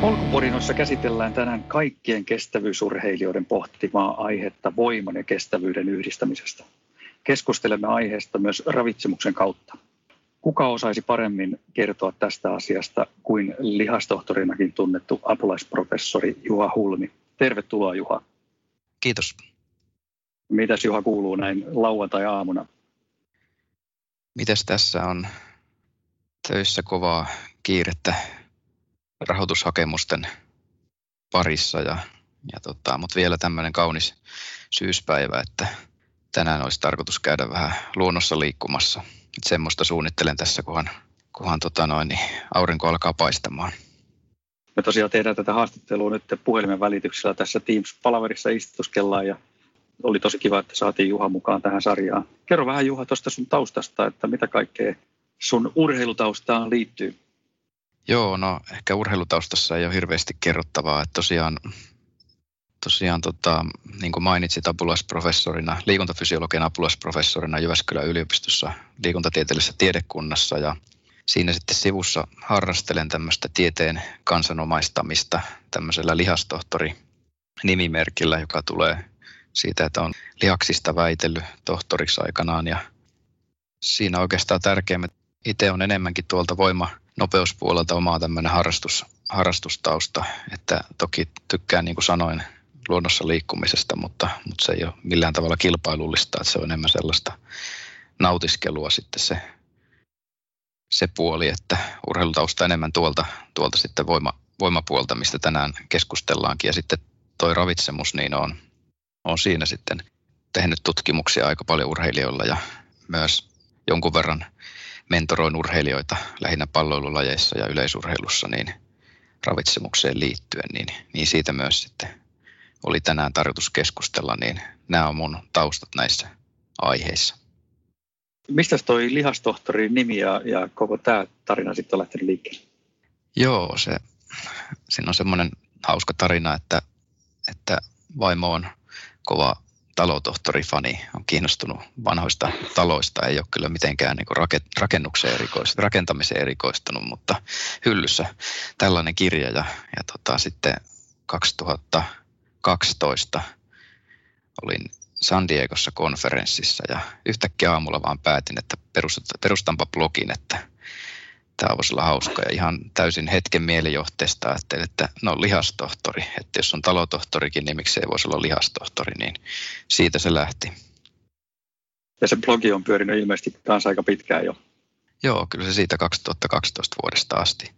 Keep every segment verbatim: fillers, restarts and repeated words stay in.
Polkuporinoissa käsitellään tänään kaikkien kestävyysurheilijoiden pohtimaa aihetta voiman ja kestävyyden yhdistämisestä. Keskustelemme aiheesta myös ravitsemuksen kautta. Kuka osaisi paremmin kertoa tästä asiasta kuin lihastohtorinakin tunnettu apulaisprofessori Juha Hulmi. Tervetuloa, Juha. Kiitos. Mitäs, Juha, kuuluu näin lauantai-aamuna? Mitäs tässä on töissä kovaa kiirettä rahoitushakemusten parissa, ja, ja tota, mutta vielä tämmöinen kaunis syyspäivä, että tänään olisi tarkoitus käydä vähän luonnossa liikkumassa. Et semmoista suunnittelen tässä, kunhan, kunhan tota noin, niin aurinko alkaa paistamaan. Me tosiaan tehdään tätä haastattelua nyt puhelimen välityksellä. Tässä Teams-palaverissa istuskellaan, ja oli tosi kiva, että saatiin Juha mukaan tähän sarjaan. Kerro vähän, Juha, tuosta sun taustasta, että mitä kaikkea sun urheilutaustaan liittyy. Joo, no ehkä urheilutaustassa ei ole hirveästi kerrottavaa, että tosiaan, tosiaan tota, niin kuin mainitsit, apulaisprofessorina, liikuntafysiologian apulaisprofessorina Jyväskylän yliopistossa liikuntatieteellisessä tiedekunnassa, ja siinä sitten sivussa harrastelen tämmöistä tieteen kansanomaistamista tämmöisellä lihastohtori-nimimerkillä, joka tulee siitä, että on lihaksista väitellyt tohtoriksi aikanaan, ja siinä oikeastaan tärkeimmät itse on enemmänkin tuolta voima nopeuspuolelta omaa tämmöinen harrastus, harrastustausta, että toki tykkään, niin kuin sanoin, luonnossa liikkumisesta, mutta, mutta se ei ole millään tavalla kilpailullista, että se on enemmän sellaista nautiskelua sitten se, se puoli, että urheilutausta enemmän tuolta, tuolta sitten voima, voimapuolta, mistä tänään keskustellaankin, ja sitten toi ravitsemus, niin on, on siinä sitten tehnyt tutkimuksia aika paljon urheilijoilla ja myös jonkun verran mentoroin urheilijoita lähinnä palloilulajeissa ja yleisurheilussa niin ravitsemukseen liittyen, niin, niin siitä myös sitten oli tänään tarkoitus keskustella, niin nämä on mun taustat näissä aiheissa. Mistä toi lihastohtorin nimi ja, ja koko tämä tarina sitten on lähtenyt liikkeelle? Joo, se, siinä on semmoinen hauska tarina, että, että vaimo on kova talotohtorifani, on kiinnostunut vanhoista taloista, ei ole kyllä mitenkään niin rakennukseen erikoistunut, rakentamiseen erikoistunut, mutta hyllyssä tällainen kirja, ja, ja tota, sitten kaksituhattakaksitoista olin San Diegossa konferenssissa, ja yhtäkkiä aamulla vaan päätin, että perustanpa blogin, että tämä voisi olla hauska, ja ihan täysin hetken mielijohteesta ajattelin, että no lihastohtori, että jos on talotohtorikin, niin miksei voisi olla lihastohtori, niin siitä se lähti. Ja se blogi on pyörinyt ilmeisesti kanssa aika pitkään jo. Joo, kyllä se siitä kaksituhattakaksitoista vuodesta asti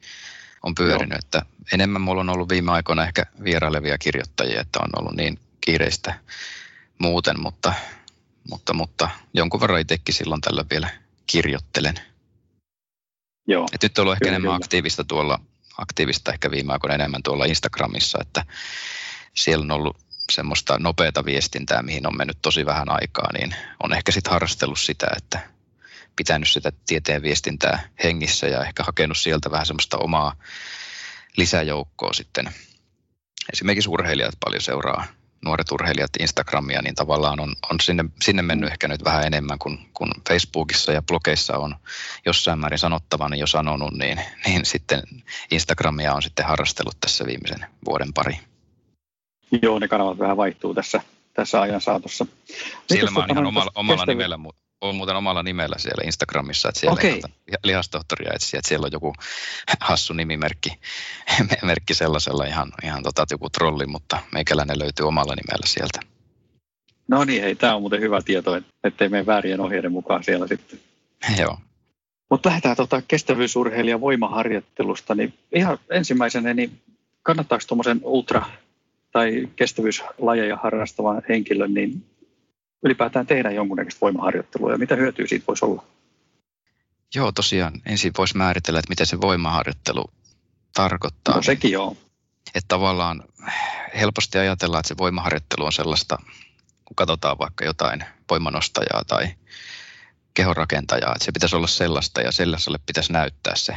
on pyörinyt, Joo. Että enemmän mulla on ollut viime aikoina ehkä vierailevia kirjoittajia, että on ollut niin kiireistä muuten, mutta, mutta, mutta jonkun verran itsekin silloin tällä vielä kirjoittelen. Joo, et nyt on ollut ehkä kyllä, enemmän kyllä. aktiivista tuolla, aktiivista ehkä viime aikoina enemmän tuolla Instagramissa, että siellä on ollut semmoista nopeata viestintää, mihin on mennyt tosi vähän aikaa, niin on ehkä sitten harrastellut sitä, että pitänyt sitä tieteen viestintää hengissä ja ehkä hakenut sieltä vähän semmoista omaa lisäjoukkoa sitten. Esimerkiksi urheilijat paljon seuraa, nuoret urheilijat Instagramia, niin tavallaan on, on sinne, sinne mennyt ehkä nyt vähän enemmän kuin, kuin Facebookissa ja blogeissa on jossain määrin sanottavani jo sanonut, niin, niin sitten Instagramia on sitten harrastellut tässä viimeisen vuoden pari. Joo, ne kanavat vähän vaihtuu tässä, tässä ajan saatossa. Siellä mä oon ihan omalla, omalla nimellä, oon muuten omalla nimellä siellä Instagramissa, että siellä okay. ei lihastohtoria etsiä, että siellä on joku hassu nimimerkki merkki sellaisella ihan, ihan tota, joku trolli, mutta meikäläinen löytyy omalla nimellä sieltä. No niin, hei, tämä on muuten hyvä tieto, ettei mene väärien ohjeiden mukaan siellä sitten. Joo. Mutta lähdetään tota kestävyysurheilijan voimaharjoittelusta, niin ihan ensimmäisenä, niin kannattaako tuommoisen ultra- tai kestävyyslajeja harrastavan henkilön, niin ylipäätään tehdä jonkunnäköistä voimaharjoittelua ja mitä hyötyä siitä voisi olla? Joo, tosiaan ensin voisi määritellä, että mitä se voimaharjoittelu tarkoittaa. No sekin joo. Että tavallaan helposti ajatellaan, että se voimaharjoittelu on sellaista, kun katsotaan vaikka jotain voimanostajaa tai kehonrakentajaa, että se pitäisi olla sellaista ja sellaiselle pitäisi näyttää se,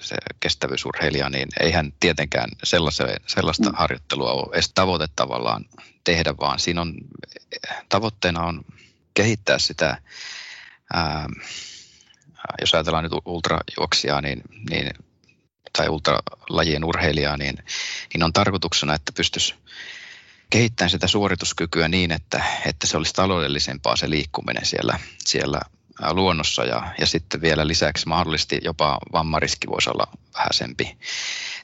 se kestävyysurheilija, niin eihän tietenkään sellaista mm. harjoittelua ole edes tavoite tavallaan tehdä, vaan siinä on, tavoitteena on kehittää sitä, ää, jos ajatellaan nyt ultrajuoksijaa, niin, niin tai ultralajien urheilijaa, niin, niin on tarkoituksena, että pystyisi kehittämään sitä suorituskykyä niin, että, että se olisi taloudellisempaa se liikkuminen siellä, siellä luonnossa ja, ja sitten vielä lisäksi mahdollisesti jopa vammariski voisi olla vähäisempi,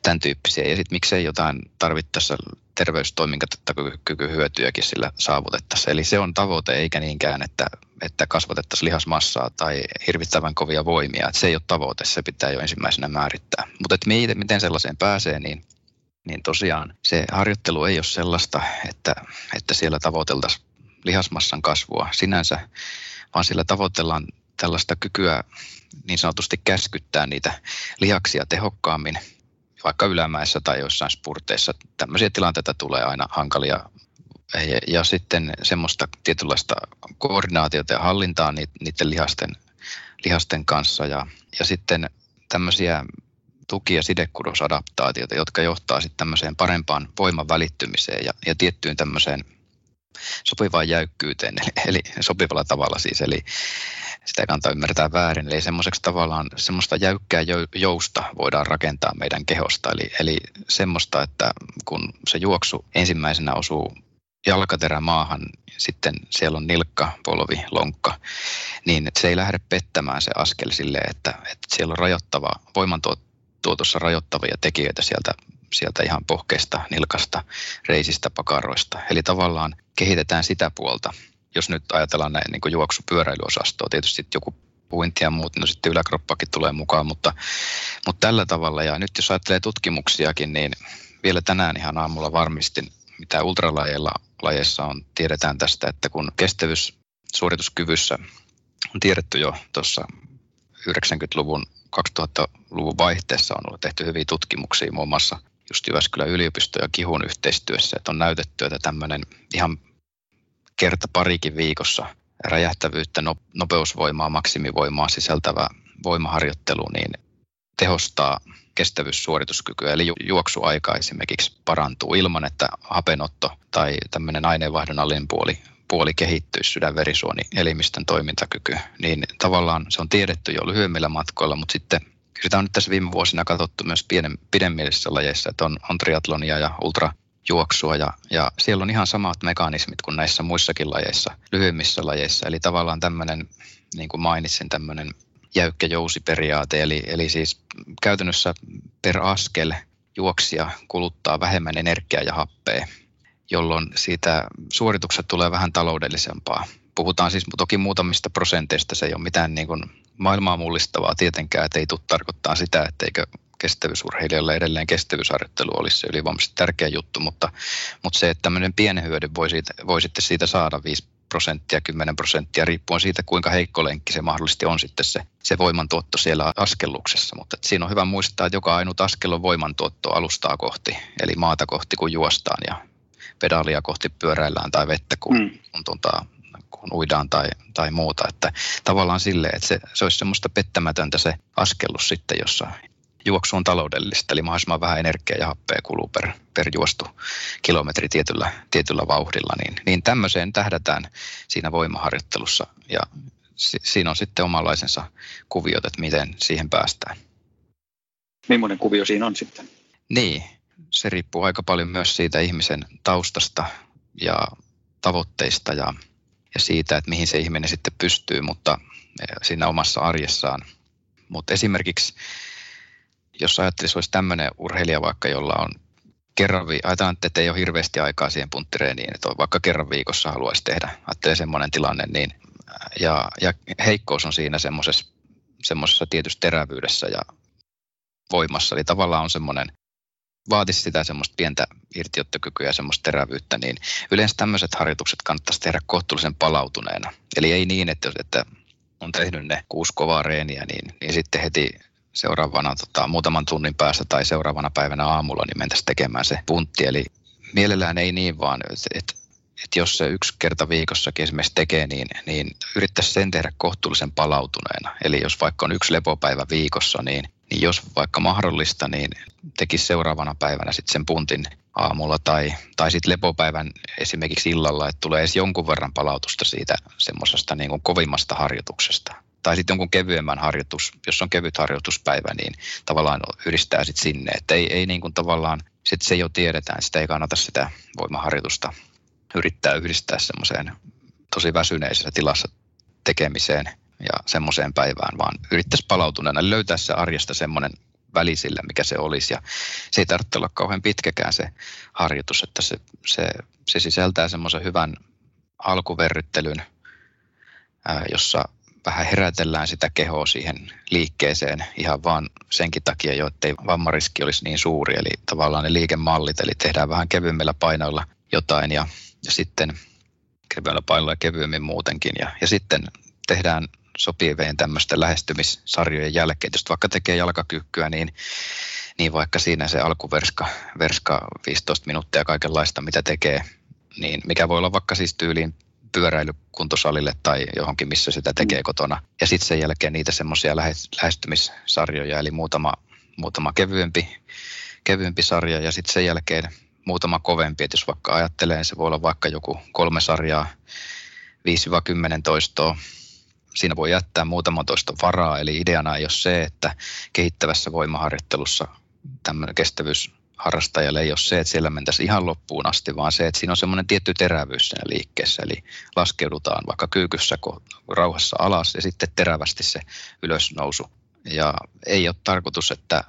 tämän tyyppisiä. Ja sitten miksei jotain tarvittaessa terveystoimintakykyhyötyjäkin sillä saavutettaisiin. Eli se on tavoite eikä niinkään, että, että kasvatettaisiin lihasmassaa tai hirvittävän kovia voimia. Et se ei ole tavoite, se pitää jo ensimmäisenä määrittää. Mutta miten, miten sellaiseen pääsee, niin, niin tosiaan se harjoittelu ei ole sellaista, että, että siellä tavoiteltaisiin lihasmassan kasvua sinänsä, vaan sillä tavoitellaan tällaista kykyä niin sanotusti käskyttää niitä lihaksia tehokkaammin, vaikka ylämäessä tai joissain spurteissa. Tämmöisiä tilanteita tulee aina hankalia ja, ja sitten semmoista tietynlaista koordinaatiota ja hallintaa niiden lihasten, lihasten kanssa ja, ja sitten tämmöisiä tuki- ja sidekudosadaptaatioita, jotka johtaa sitten tämmöiseen parempaan voiman välittymiseen ja, ja tiettyyn tämmöiseen sopivaan jäykkyyteen, eli, eli sopivalla tavalla siis, eli sitä kantaa ymmärtää väärin, eli semmoiseksi tavallaan semmoista jäykkää jousta voidaan rakentaa meidän kehosta, eli, eli semmoista, että kun se juoksu ensimmäisenä osuu jalkaterä maahan, sitten siellä on nilkka, polvi, lonkka, niin se ei lähde pettämään se askel silleen, että, että siellä on rajoittava, voimantuotossa rajoittavia tekijöitä sieltä, sieltä ihan pohkeista, nilkasta, reisistä, pakaroista. Eli tavallaan kehitetään sitä puolta. Jos nyt ajatellaan näin niin kuin juoksupyöräilyosastoa, tietysti joku puinti ja muut, no sitten yläkroppakin tulee mukaan, mutta, mutta tällä tavalla. Ja nyt jos ajattelee tutkimuksiakin, niin vielä tänään ihan aamulla varmistin, mitä ultralajeissa on, tiedetään tästä, että kun kestävyyssuorituskyvyssä on tiedetty jo tuossa yhdeksänkymmentäluvun, kaksituhattaluvun vaihteessa on ollut tehty hyviä tutkimuksia muun muassa just Jyväskylän yliopisto ja Kihun yhteistyössä, että on näytetty, että tämmöinen ihan kerta parikin viikossa räjähtävyyttä, nopeusvoimaa, maksimivoimaa sisältävä voimaharjoittelu niin tehostaa kestävyyssuorituskykyä, eli juoksuaika esimerkiksi parantuu ilman, että hapenotto tai tämmöinen aineenvaihdunnallinen puoli, puoli kehittyisi, sydänverisuoni-elimistön toimintakyky, niin tavallaan se on tiedetty jo lyhyemmillä matkoilla, mutta sitten sitä on nyt tässä viime vuosina katsottu myös pidemmillisissä lajeissa, että on, on triatlonia ja ultrajuoksua ja, ja siellä on ihan samat mekanismit kuin näissä muissakin lajeissa, lyhyemmissä lajeissa. Eli tavallaan tämmöinen, niin kuin mainitsin, tämmöinen jäykkä jousiperiaate, eli, eli siis käytännössä per askel juoksija kuluttaa vähemmän energiaa ja happea, jolloin siitä suoritukset tulee vähän taloudellisempaa. Puhutaan siis toki muutamista prosenteista, se ei ole mitään niin kuin maailmaa mullistavaa tietenkään, että ei tule tarkoittaa sitä, etteikö kestävyysurheilijalle edelleen kestävyysharjoittelu olisi se ylivoimaisesti tärkeä juttu, mutta, mutta se, että tämmöinen pienen hyödyn voi, siitä, voi sitten siitä saada viisi prosenttia, kymmenen prosenttia, riippuen siitä, kuinka heikko lenkki se mahdollisesti on sitten se, se voimantuotto siellä askelluksessa, mutta siinä on hyvä muistaa, että joka ainut askel on voimantuotto alustaa kohti, eli maata kohti, kun juostaan ja pedaalia kohti pyöräillään tai vettä, kun, mm. kun tuntaa kun uidaan tai, tai muuta, että tavallaan silleen, että se, se olisi semmoista pettämätöntä se askellus sitten, jossa juoksu on taloudellista, eli mahdollisimman vähän energiaa ja happea kuluu per, per juostu kilometri tietyllä, tietyllä vauhdilla, niin, niin tämmöiseen tähdätään siinä voimaharjoittelussa, ja si, siinä on sitten omanlaisensa kuviot, että miten siihen päästään. Millainen kuvio siinä on sitten? Niin, se riippuu aika paljon myös siitä ihmisen taustasta ja tavoitteista ja ja siitä, että mihin se ihminen sitten pystyy, mutta siinä omassa arjessaan. Mutta esimerkiksi, jos ajattelisi, olisi tämmöinen urheilija vaikka, jolla on kerran, vi- ajatellaan, että ei ole hirveästi aikaa siihen punttireeniin, että vaikka kerran viikossa haluaisi tehdä, ajattelee semmoinen tilanne, niin, ja, ja heikkous on siinä semmoisessa, semmoisessa tietyssä terävyydessä ja voimassa, eli tavallaan on semmoinen vaatisi sitä semmoista pientä irtiottokykyä ja semmoista terävyyttä, niin yleensä tämmöiset harjoitukset kannattaisi tehdä kohtuullisen palautuneena. Eli ei niin, että, että on tehnyt ne kuusi kovaa reeniä, niin, niin sitten heti seuraavana tota, muutaman tunnin päästä tai seuraavana päivänä aamulla niin mentäisiin tekemään se puntti. Eli mielellään ei niin, vaan että et jos se yksi kerta viikossakin esimerkiksi tekee, niin, niin yrittäisi sen tehdä kohtuullisen palautuneena. Eli jos vaikka on yksi lepopäivä viikossa, niin Niin jos vaikka mahdollista, niin tekisi seuraavana päivänä sitten sen puntin aamulla tai, tai sitten lepopäivän esimerkiksi illalla, että tulee edes jonkun verran palautusta siitä semmoisesta niin kuin kovimmasta harjoituksesta. Tai sitten jonkun kevyemmän harjoitus, jos on kevyt harjoituspäivä, niin tavallaan yhdistää sitten sinne. Että ei, ei niin kuin tavallaan, sitten se jo tiedetään, sitä ei kannata sitä voimaharjoitusta yrittää yhdistää semmoiseen tosi väsyneisessä tilassa tekemiseen ja semmoiseen päivään, vaan yrittäisi palautuneena löytää se arjesta semmoinen väli sillä, mikä se olisi. Ja se ei tarvitse olla kauhean pitkäkään se harjoitus, että se, se, se sisältää semmoisen hyvän alkuverryttelyn, ää, jossa vähän herätellään sitä kehoa siihen liikkeeseen ihan vaan senkin takia jo, ettei vammariski olisi niin suuri. Eli tavallaan ne liikemallit, eli tehdään vähän kevyemmillä painoilla jotain ja, ja sitten kevyemmillä painoilla ja kevyemmin muutenkin. Ja, ja sitten tehdään sopivien tämmöisten lähestymissarjojen jälkeen. Jos vaikka tekee jalkakyykkyä, niin, niin vaikka siinä se alkuverska verska viisitoista minuuttia kaikenlaista, mitä tekee, niin mikä voi olla vaikka siis tyyliin pyöräilykuntosalille tai johonkin, missä sitä tekee kotona. Ja sitten sen jälkeen niitä semmoisia lähestymissarjoja, eli muutama, muutama kevyempi, kevyempi sarja ja sitten sen jälkeen muutama kovempi. Et jos vaikka ajattelee, niin se voi olla vaikka joku kolme sarjaa, viisi kymmenen toistoa. Siinä voi jättää muutaman toista varaa, eli ideana ei ole se, että kehittävässä voimaharjoittelussa tämmöinen kestävyysharrastajalle ei ole se, että siellä mentäisiin ihan loppuun asti, vaan se, että siinä on semmoinen tietty terävyys siinä liikkeessä, eli laskeudutaan vaikka kyykyssä rauhassa alas ja sitten terävästi se ylösnousu. Ja ei ole tarkoitus, että,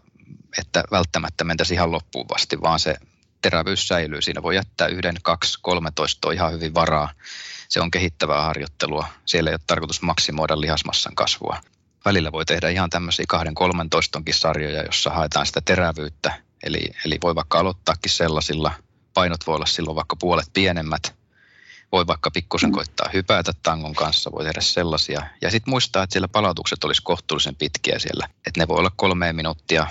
että välttämättä mentäisiin ihan loppuun asti, vaan se terävyys säilyy. Siinä voi jättää yhden, kaksi, kolmetoista ihan hyvin varaa. Se on kehittävää harjoittelua. Siellä ei ole tarkoitus maksimoida lihasmassan kasvua. Välillä voi tehdä ihan tämmöisiä kahden, kolmentoistonkin sarjoja, jossa haetaan sitä terävyyttä. Eli, eli voi vaikka aloittaakin sellaisilla. Painot voi olla silloin vaikka puolet pienemmät. Voi vaikka pikkusen koittaa hypätä tangon kanssa, voi tehdä sellaisia. Ja sitten muistaa, että siellä palautukset olisi kohtuullisen pitkiä siellä. Että ne voi olla kolme minuuttia.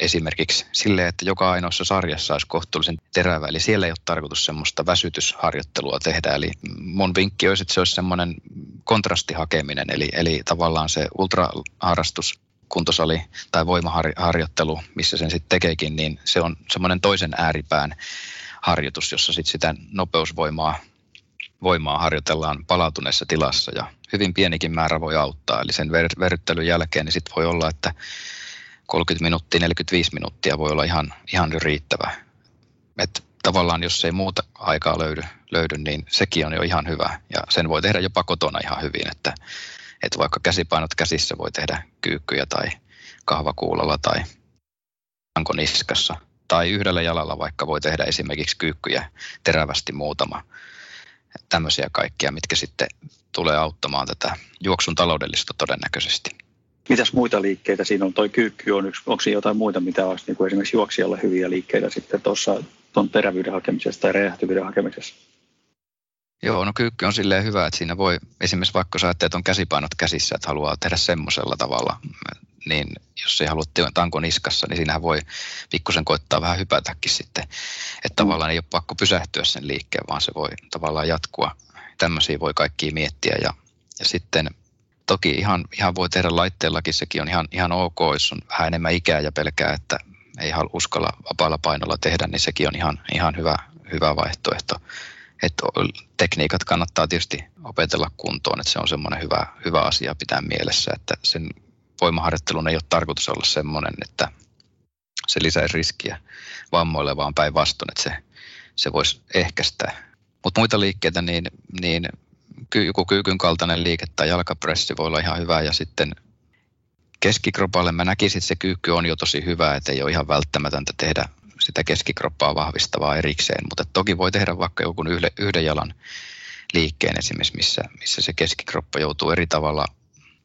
Esimerkiksi silleen, että joka ainoassa sarjassa olisi kohtuullisen terävä, eli siellä ei ole tarkoitus semmoista väsytysharjoittelua tehdä. Eli mun vinkki olisi, että se olisi semmoinen kontrastihakeminen, eli, eli tavallaan se ultraharrastus, kuntosali tai voimaharjoittelu, missä sen sitten tekeekin, niin se on semmoinen toisen ääripään harjoitus, jossa sitten sitä nopeusvoimaa voimaa harjoitellaan palautuneessa tilassa ja hyvin pienikin määrä voi auttaa, eli sen ver- verryttelyn jälkeen niin sitten voi olla, että kolmekymmentä minuuttia, neljäkymmentäviisi minuuttia voi olla ihan, ihan riittävä. Et tavallaan jos ei muuta aikaa löydy, löydy, niin sekin on jo ihan hyvä. Ja sen voi tehdä jopa kotona ihan hyvin, että, että vaikka käsipainot käsissä voi tehdä kyykkyjä tai kahvakuulalla tai tankoniskassa. Tai yhdellä jalalla vaikka voi tehdä esimerkiksi kyykkyjä terävästi muutama. Tämmöisiä kaikkia, mitkä sitten tulee auttamaan tätä juoksun taloudellista todennäköisesti. Mitäs muita liikkeitä siinä on? Toi kyykky on yksi, onko siinä jotain muita, mitä olisi niin kuin esimerkiksi juoksijalle hyviä liikkeitä sitten tuossa tuon terävyyden hakemisessa tai räjähtyvyyden hakemisessa? Joo, no kyykky on silleen hyvä, että siinä voi esimerkiksi vaikka sä ajattelet on käsipainot käsissä, että haluaa tehdä semmoisella tavalla, niin jos ei halua tankon iskassa, niin siinähän voi pikkusen koittaa vähän hypätäkin sitten, että mm. tavallaan ei ole pakko pysähtyä sen liikkeen, vaan se voi tavallaan jatkua. Tämmöisiä voi kaikkia miettiä ja, ja sitten toki ihan, ihan voi tehdä laitteellakin, sekin on ihan, ihan ok, jos on vähän enemmän ikää ja pelkää, että ei halua uskalla vapaalla painolla tehdä, niin sekin on ihan, ihan hyvä, hyvä vaihtoehto. Että tekniikat kannattaa tietysti opetella kuntoon, että se on semmoinen hyvä, hyvä asia pitää mielessä, että sen voimaharjoittelun ei ole tarkoitus olla semmoinen, että se lisäisi riskiä vammoille, vaan päinvastoin, että se, se voisi ehkäistä. Mutta muita liikkeitä, niin... niin joku kyykyn kaltainen liike tai jalkapressi voi olla ihan hyvä ja sitten keskikropalle mä näkisin, että se kyykky on jo tosi hyvä, että ei ole ihan välttämätöntä tehdä sitä keskikroppaa vahvistavaa erikseen, mutta toki voi tehdä vaikka joku yhden jalan liikkeen esimerkiksi, missä, missä se keskikroppa joutuu eri tavalla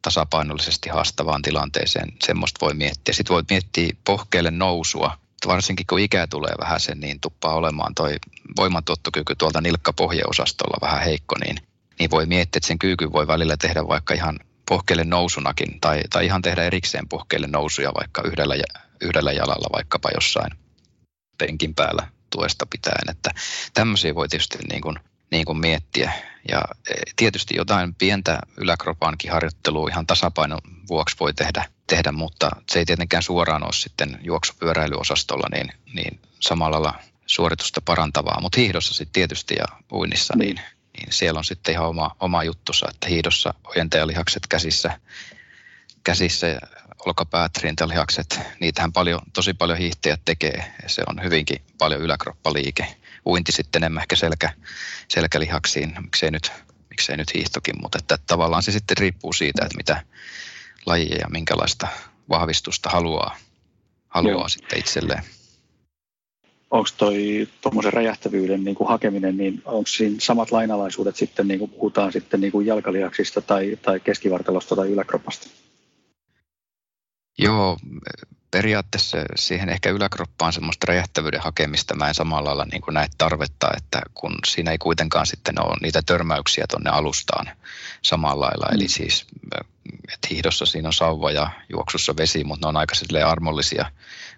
tasapainollisesti haastavaan tilanteeseen, semmoista voi miettiä. Sitten voi miettiä pohkeelle nousua, varsinkin kun ikää tulee vähän sen, niin tuppaa olemaan toi voimantuottokyky tuolta nilkkapohjeosastolla vähän heikko, niin, niin voi miettiä, että sen kyykyn voi välillä tehdä vaikka ihan pohkeelle nousunakin tai, tai ihan tehdä erikseen pohkeelle nousuja vaikka yhdellä, yhdellä jalalla vaikkapa jossain penkin päällä tuesta pitäen, että tämmöisiä voi tietysti niin kuin, niin kuin miettiä. Ja tietysti jotain pientä yläkropaankin harjoittelua ihan tasapainon vuoksi voi tehdä, tehdä, mutta se ei tietenkään suoraan ole sitten juoksupyöräilyosastolla niin, niin samalla lailla suoritusta parantavaa, mutta hiihdossa sitten tietysti ja uinnissa niin, niin siellä on sitten ihan oma, oma juttusa, että hiihdossa ojentajalihakset käsissä, käsissä olkapäät, rintalihakset, niitähän paljon, tosi paljon hiihtäjät tekee, se on hyvinkin paljon yläkroppaliike. Uinti sitten enemmän ehkä selkä, selkälihaksiin, miksei nyt, miksei nyt hiihtokin, mutta että tavallaan se sitten riippuu siitä, että mitä lajia ja minkälaista vahvistusta haluaa, haluaa sitten itselleen. Onko toi tuommoisen räjähtävyyden niin kuin hakeminen, niin onko siinä samat lainalaisuudet sitten, niin kuin puhutaan sitten niin kuin jalkalihaksista tai, tai keskivartalosta tai yläkropasta? Joo, periaatteessa siihen ehkä yläkroppaan semmoista räjähtävyyden hakemista mä en samalla lailla niin kuin näe tarvetta, että kun siinä ei kuitenkaan sitten ole niitä törmäyksiä tuonne alustaan samalla lailla. Mm. Eli siis, että hiihdossa siinä on sauva ja juoksussa vesi, mutta ne on aika silleen armollisia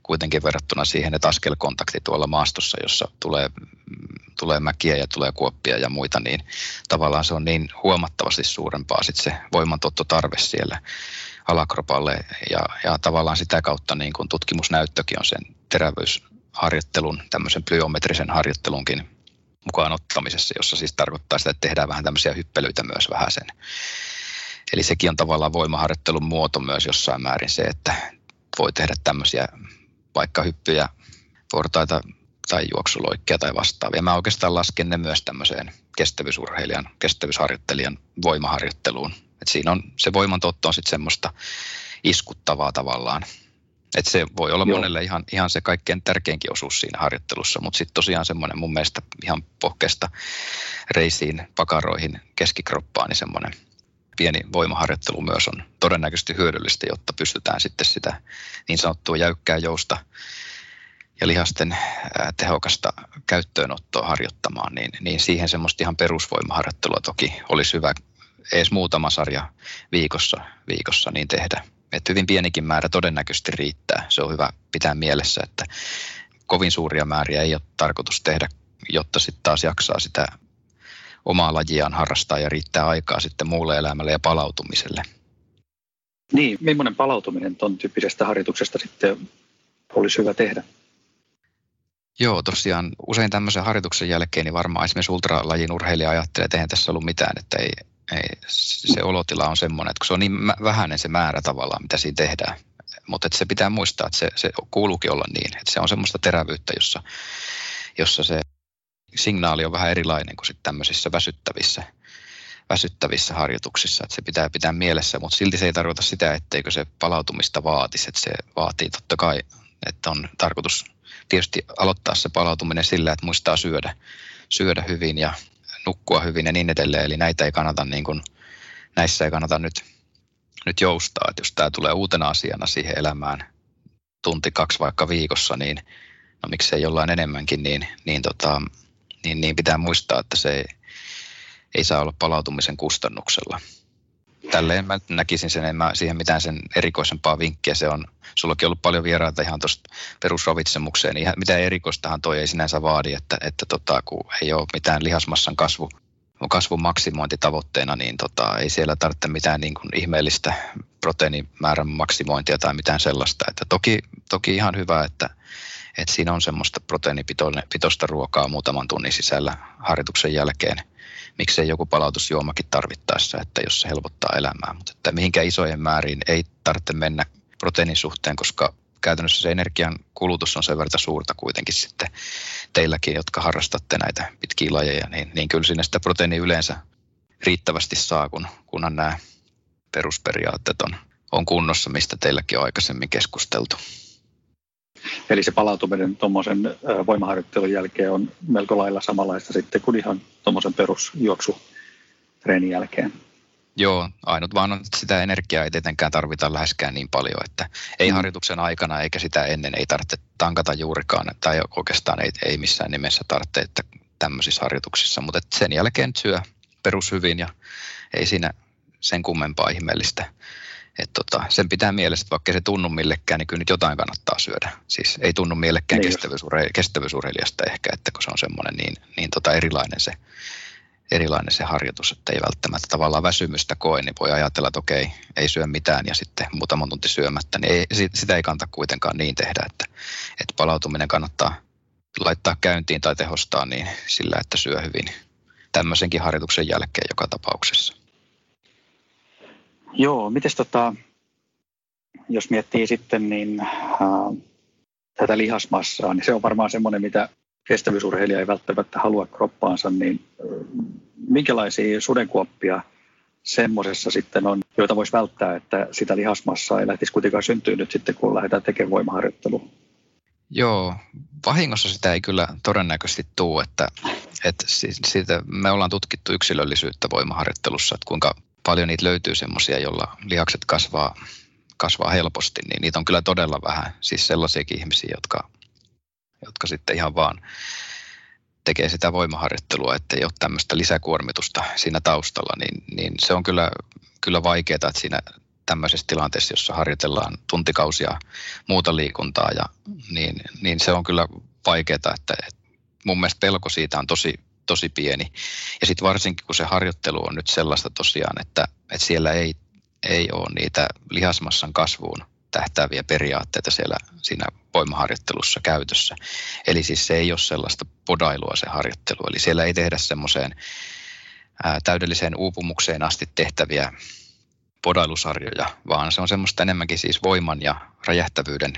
kuitenkin verrattuna siihen, että askelkontakti tuolla maastossa, jossa tulee, tulee mäkiä ja tulee kuoppia ja muita, niin tavallaan se on niin huomattavasti suurempaa sitten se voimantuottotarve siellä alakropalle ja, ja tavallaan sitä kautta niin kuin tutkimusnäyttökin on sen terävyysharjoittelun, tämmöisen plyometrisen harjoittelunkin mukaan ottamisessa, jossa siis tarkoittaa sitä, että tehdään vähän tämmöisiä hyppelyitä myös vähän sen. Eli sekin on tavallaan voimaharjoittelun muoto myös jossain määrin se, että voi tehdä tämmöisiä vaikka hyppyjä, portaita tai juoksuloikkia tai vastaavia. Mä oikeastaan lasken ne myös tämmöiseen kestävyysurheilijan, kestävyysharjoittelijan voimaharjoitteluun. Et siinä on, se voimantuotto on sitten semmoista iskuttavaa tavallaan, että se voi olla Joo. monelle ihan, ihan se kaikkein tärkeinkin osuus siinä harjoittelussa, mutta sitten tosiaan semmoinen mun mielestä ihan pohkeesta reisiin, pakaroihin, keskikroppaan, niin semmoinen pieni voimaharjoittelu myös on todennäköisesti hyödyllistä, jotta pystytään sitten sitä niin sanottua jäykkää jousta ja lihasten tehokasta käyttöönottoa harjoittamaan, niin, niin siihen semmoista ihan perusvoimaharjoittelua toki olisi hyvä ees muutama sarja viikossa, viikossa niin tehdä. Et hyvin pienikin määrä todennäköisesti riittää. Se on hyvä pitää mielessä, että kovin suuria määriä ei ole tarkoitus tehdä, jotta sitten taas jaksaa sitä omaa lajiaan harrastaa ja riittää aikaa sitten muulle elämälle ja palautumiselle. Niin, millainen palautuminen tuon tyyppisestä harjoituksesta sitten olisi hyvä tehdä? Joo, tosiaan usein tämmöisen harjoituksen jälkeen niin varmaan esimerkiksi ultralajin urheilija ajattelee, että eihän tässä ollut mitään, että ei, ei, se olotila on semmoinen, että kun se on niin vähäinen se määrä tavallaan, mitä siinä tehdään. Mutta se pitää muistaa, että se, se kuuluukin olla niin, että se on semmoista terävyyttä, jossa, jossa se signaali on vähän erilainen kuin sitten tämmöisissä väsyttävissä, väsyttävissä harjoituksissa, että se pitää pitää mielessä, mutta silti se ei tarkoita sitä, etteikö se palautumista vaatisi, että se vaatii totta kai, että on tarkoitus tietysti aloittaa se palautuminen sillä, että muistaa syödä, syödä hyvin ja nukkua hyvin ja niin edelleen, eli näitä ei kannata niin kuin, näissä ei kannata nyt, nyt joustaa, että jos tämä tulee uutena asiana siihen elämään tunti kaksi vaikka viikossa, niin no miksei jollain enemmänkin, niin, niin tota Niin, niin pitää muistaa, että se ei, ei saa olla palautumisen kustannuksella. Tälleen mä näkisin sen, en mä siihen mitään sen erikoisempaa vinkkiä. Se on, sullakin ollut paljon vieraita ihan tuosta perusravitsemukseen. Ihan, mitään erikoistahan toi ei sinänsä vaadi, että, että tota, kun ei ole mitään lihasmassan kasvu, kasvun maksimointitavoitteena, niin tota, ei siellä tarvitse mitään niin kuin ihmeellistä proteiinimäärän maksimointia tai mitään sellaista. Että toki, toki ihan hyvä, että Et siinä on semmoista proteiinipitoista ruokaa muutaman tunnin sisällä harjoituksen jälkeen. Miksei joku palautusjuomakin tarvittaessa, että jos se helpottaa elämää. Mutta että mihinkään isojen määriin ei tarvitse mennä proteiinin suhteen, koska käytännössä se energian kulutus on sen verran suurta kuitenkin sitten teilläkin, jotka harrastatte näitä pitkiä lajeja. Niin, niin kyllä sinne sitä proteiini yleensä riittävästi saa, kun, kunhan nämä perusperiaatteet on, on kunnossa, mistä teilläkin on aikaisemmin keskusteltu. Eli se palautuminen tuommoisen voimaharjoittelun jälkeen on melko lailla samanlaista sitten kuin ihan tuommoisen perusjuoksutreenin jälkeen. Joo, ainut vaan on, että sitä energiaa ei tietenkään tarvita läheskään niin paljon, että ei mm. harjoituksen aikana eikä sitä ennen ei tarvitse tankata juurikaan, tai oikeastaan ei, ei missään nimessä tarvitse että tämmöisissä harjoituksissa, mutta sen jälkeen syö perushyvin ja ei siinä sen kummempaa ihmeellistä. Et tota, sen pitää mielessä, että vaikka se tunnu millekään, niin kyllä nyt jotain kannattaa syödä. Siis ei tunnu millekään kestävyysurhe- kestävyysurheilijasta ehkä, että kun se on semmoinen niin, niin tota erilainen se, erilainen se harjoitus, että ei välttämättä tavallaan väsymystä koe, niin voi ajatella, että okei, ei syö mitään ja sitten muutaman tunti syömättä, niin ei, sitä ei kannata kuitenkaan niin tehdä, että, että palautuminen kannattaa laittaa käyntiin tai tehostaa niin sillä, että syö hyvin tämmöisenkin harjoituksen jälkeen joka tapauksessa. Joo, mites tota, jos miettii sitten niin äh, tätä lihasmassaa, niin se on varmaan semmoinen, mitä kestävyysurheilija ei välttämättä halua kroppaansa, niin äh, minkälaisia sudenkuoppia semmoisessa sitten on, joita voisi välttää, että sitä lihasmassaa ei lähtisi kuitenkaan syntyä nyt sitten, kun lähdetään tekemään voimaharjoittelua? Joo, vahingossa sitä ei kyllä todennäköisesti tule, että, että siitä me ollaan tutkittu yksilöllisyyttä voimaharjoittelussa, että kuinka paljon niitä löytyy semmoisia, joilla lihakset kasvaa, kasvaa helposti, niin niitä on kyllä todella vähän. Siis sellaisiakin ihmisiä, jotka, jotka sitten ihan vaan tekee sitä voimaharjoittelua, ettei ole tämmöistä lisäkuormitusta siinä taustalla, niin, niin se on kyllä, kyllä vaikeaa, että siinä tämmöisessä tilanteessa, jossa harjoitellaan tuntikausia muuta liikuntaa, ja, niin, niin se on kyllä vaikeaa, että, että mun mielestä pelko siitä on tosi tosi pieni. Ja sitten varsinkin, kun se harjoittelu on nyt sellaista tosiaan, että, että siellä ei, ei ole niitä lihasmassan kasvuun tähtääviä periaatteita siellä siinä voimaharjoittelussa käytössä. Eli siis se ei ole sellaista podailua se harjoittelu. Eli siellä ei tehdä semmoiseen ää, täydelliseen uupumukseen asti tehtäviä podailusarjoja, vaan se on semmoista enemmänkin siis voiman ja räjähtävyyden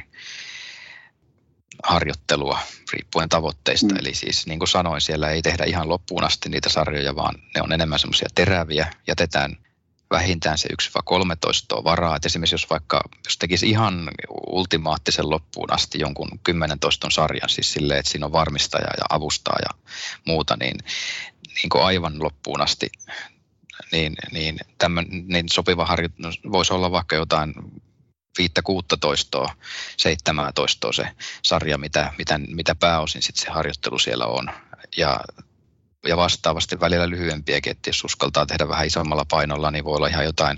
harjoittelua riippuen tavoitteista. Mm. Eli siis niin kuin sanoin, siellä ei tehdä ihan loppuun asti niitä sarjoja, vaan ne on enemmän semmoisia teräviä. Jätetään vähintään se yksi kolmetoista varaa. Et esimerkiksi jos vaikka jos tekisi ihan ultimaattisen loppuun asti jonkun kymmenen toiston sarjan, siis silleen, että siinä on varmistaja ja avustaa ja muuta, niin, niin kuin aivan loppuun asti niin, niin, tämmön, niin sopiva harjoitus voisi olla vaikka jotain viittä kuutta toistoa, seitsemää toistoa se sarja, mitä, mitä, mitä pääosin sit se harjoittelu siellä on. Ja, ja vastaavasti välillä lyhyempiäkin, että jos uskaltaa tehdä vähän isommalla painolla, niin voi olla ihan jotain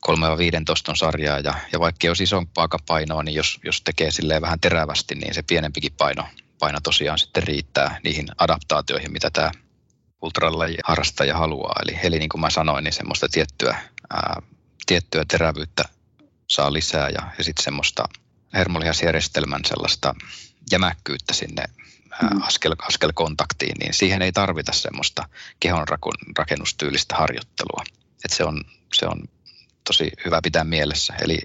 kolmesta viiteentoista sarjaa. Ja, ja vaikka jos isompaa painoa, niin jos, jos tekee silleen vähän terävästi, niin se pienempikin paino, paino tosiaan sitten riittää niihin adaptaatioihin, mitä tämä ultralajiharrastaja haluaa. Eli, eli niin kuin mä sanoin, niin semmoista tiettyä, ää, tiettyä terävyyttä saa lisää ja, ja sitten semmoista hermolihasjärjestelmän sellaista jämäkkyyttä sinne mm. askel, askelkontaktiin, niin siihen ei tarvita semmoista kehon rakennustyylistä harjoittelua. Et se on, se on tosi hyvä pitää mielessä. Eli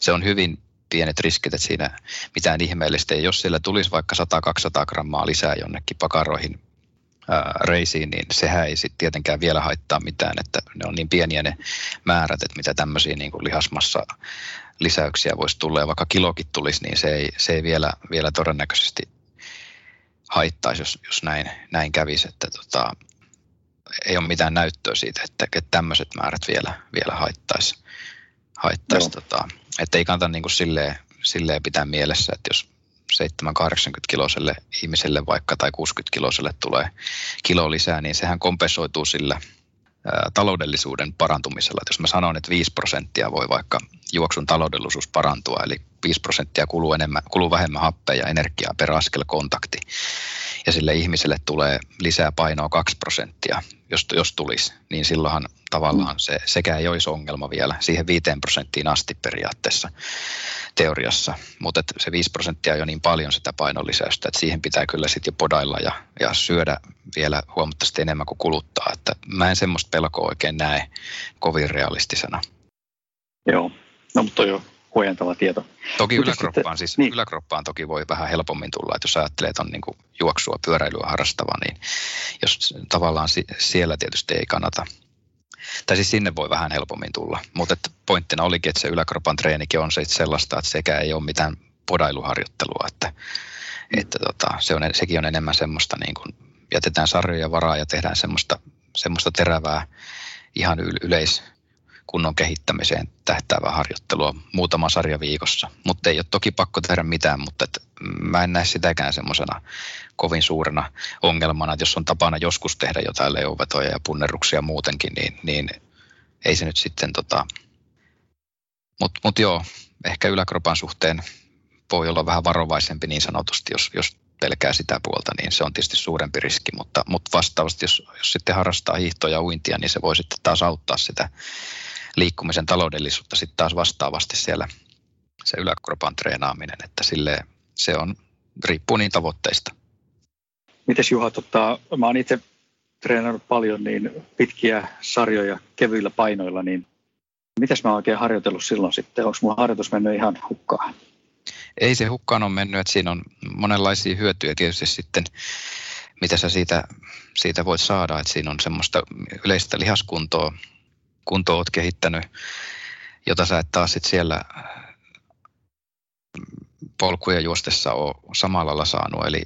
se on hyvin pienet riskit, että siinä mitään ihmeellistä. Ja jos siellä tulisi vaikka sata kaksisataa grammaa lisää jonnekin pakaroihin ää, reisiin, niin sehän ei sitten tietenkään vielä haittaa mitään, että ne on niin pieniä ne määrät, että mitä tämmöisiä niin kuin lihasmassa lisäyksiä voisi tulla ja vaikka kilokin tulisi, niin se ei, se ei vielä, vielä todennäköisesti haittaisi, jos, jos näin, näin kävisi, että tota, ei ole mitään näyttöä siitä, että, että tämmöiset määrät vielä, vielä haittaisi. haittaisi tota, että ei kannata niin kuin silleen, silleen pitää mielessä, että jos seitsemänkymmentä–kahdeksankymmentä kiloselle ihmiselle vaikka tai kuusikymmentä kiloselle tulee kilo lisää, niin sehän kompensoituu sillä taloudellisuuden parantumisella. Että jos mä sanon, että viisi prosenttia voi vaikka juoksun taloudellisuus parantua, eli viisi prosenttia kuluu, enemmän, kuluu vähemmän happea ja energiaa per askel kontakti, ja sille ihmiselle tulee lisää painoa kaksi prosenttia, jos, jos tulisi, niin silloinhan tavallaan se sekä ei olisi ongelma vielä siihen viiteen prosenttiin asti periaatteessa teoriassa, mutta se viisi prosenttia on jo niin paljon sitä painonlisäystä, että siihen pitää kyllä sitten jo podailla ja, ja syödä vielä huomattavasti enemmän kuin kuluttaa, että mä en semmoista pelkoa oikein näe kovin realistisena. Joo, no mutta joo. Huojentava tieto. Toki yläkroppaan, siis niin. Yläkroppaan toki voi vähän helpommin tulla, että jos ajattelee, että on niin kuin juoksua, pyöräilyä harrastava, niin jos tavallaan siellä tietysti ei kannata, tai siis sinne voi vähän helpommin tulla, mutta pointtina olikin, että se yläkropan treenikin on se sellaista, että sekä ei ole mitään podailuharjoittelua, että, että tota, se on, sekin on enemmän semmoista, niin kuin jätetään sarjoja varaa ja tehdään semmoista, semmoista terävää ihan yleis kunnon kehittämiseen tähtäävää harjoittelua muutama sarja viikossa. Mutta ei ole toki pakko tehdä mitään, mutta et mä en näe sitäkään semmoisena kovin suurena ongelmana, että jos on tapana joskus tehdä jotain leuvetoja ja punnerruksia muutenkin, niin, niin ei se nyt sitten, tota... mutta mut joo, ehkä yläkropan suhteen voi olla vähän varovaisempi niin sanotusti, jos, jos pelkää sitä puolta, niin se on tietysti suurempi riski, mutta, mutta vastaavasti, jos, jos sitten harrastaa hiihtoa ja uintia, niin se voi sitten taas auttaa sitä liikkumisen taloudellisuutta sitten taas vastaavasti siellä se yläkropan treenaaminen, että silleen se on, riippuu niin tavoitteista. Mites Juha, tota, mä oon itse treenannut paljon niin pitkiä sarjoja kevyillä painoilla, niin mitäs mä oon oikein harjoitellut silloin sitten? Onko mun harjoitus mennyt ihan hukkaan? Ei se hukkaan ole mennyt, että siinä on monenlaisia hyötyjä tietysti sitten, mitä sä siitä, siitä voit saada, että siinä on semmoista yleistä lihaskuntoa, kuntoa oot kehittänyt, jota sä et taas sitten siellä polkuja juostessa ole samalla lailla saanut, eli,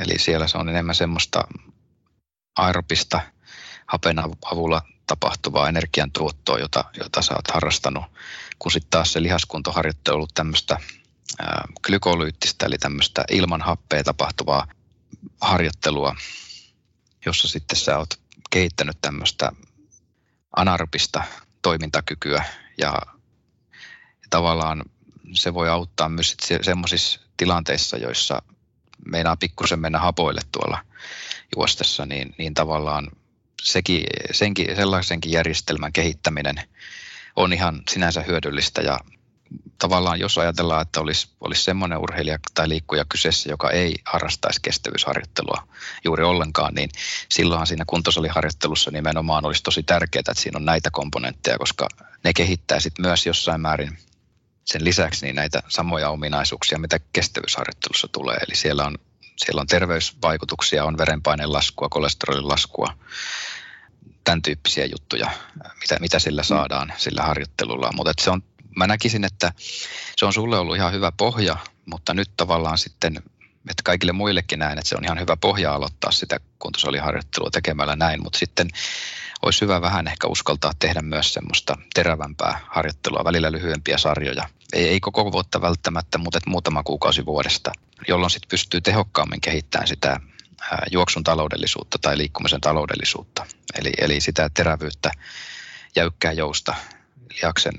eli siellä se on enemmän semmoista aerobista hapen avulla tapahtuvaa energiantuottoa, jota, jota sä oot harrastanut, kun sitten taas se lihaskuntoharjoittelu on ollut tämmöistä glykolyyttistä, eli tämmöistä ilman happea tapahtuvaa harjoittelua, jossa sitten sä oot kehittänyt tämmöistä anaerobista toimintakykyä ja, ja tavallaan se voi auttaa myös semmoisissa tilanteissa, joissa meinaa pikkusen mennä hapoille tuolla juostessa, niin, niin tavallaan sekin, senkin, sellaisenkin järjestelmän kehittäminen on ihan sinänsä hyödyllistä ja tavallaan jos ajatellaan, että olisi, olisi semmoinen urheilija tai liikkuja kyseessä, joka ei harrastaisi kestävyysharjoittelua juuri ollenkaan, niin silloinhan siinä kuntosaliharjoittelussa nimenomaan olisi tosi tärkeää, että siinä on näitä komponentteja, koska ne kehittää sitten myös jossain määrin sen lisäksi niin näitä samoja ominaisuuksia, mitä kestävyysharjoittelussa tulee. Eli siellä on, siellä on terveysvaikutuksia, on verenpaineen laskua, kolesterolin laskua, tämän tyyppisiä juttuja, mitä, mitä sillä saadaan sillä harjoittelulla. Mutta se on Mä näkisin, että se on sulle ollut ihan hyvä pohja, mutta nyt tavallaan sitten, että kaikille muillekin näin, että se on ihan hyvä pohja aloittaa sitä kuntosaliharjoittelua tekemällä näin, mutta sitten olisi hyvä vähän ehkä uskaltaa tehdä myös semmoista terävämpää harjoittelua, välillä lyhyempiä sarjoja. Ei, ei koko vuotta välttämättä, mutta muutama kuukausi vuodesta, jolloin sitten pystyy tehokkaammin kehittämään sitä juoksun taloudellisuutta tai liikkumisen taloudellisuutta, eli, eli sitä terävyyttä, jäykkää jousta, lihaksen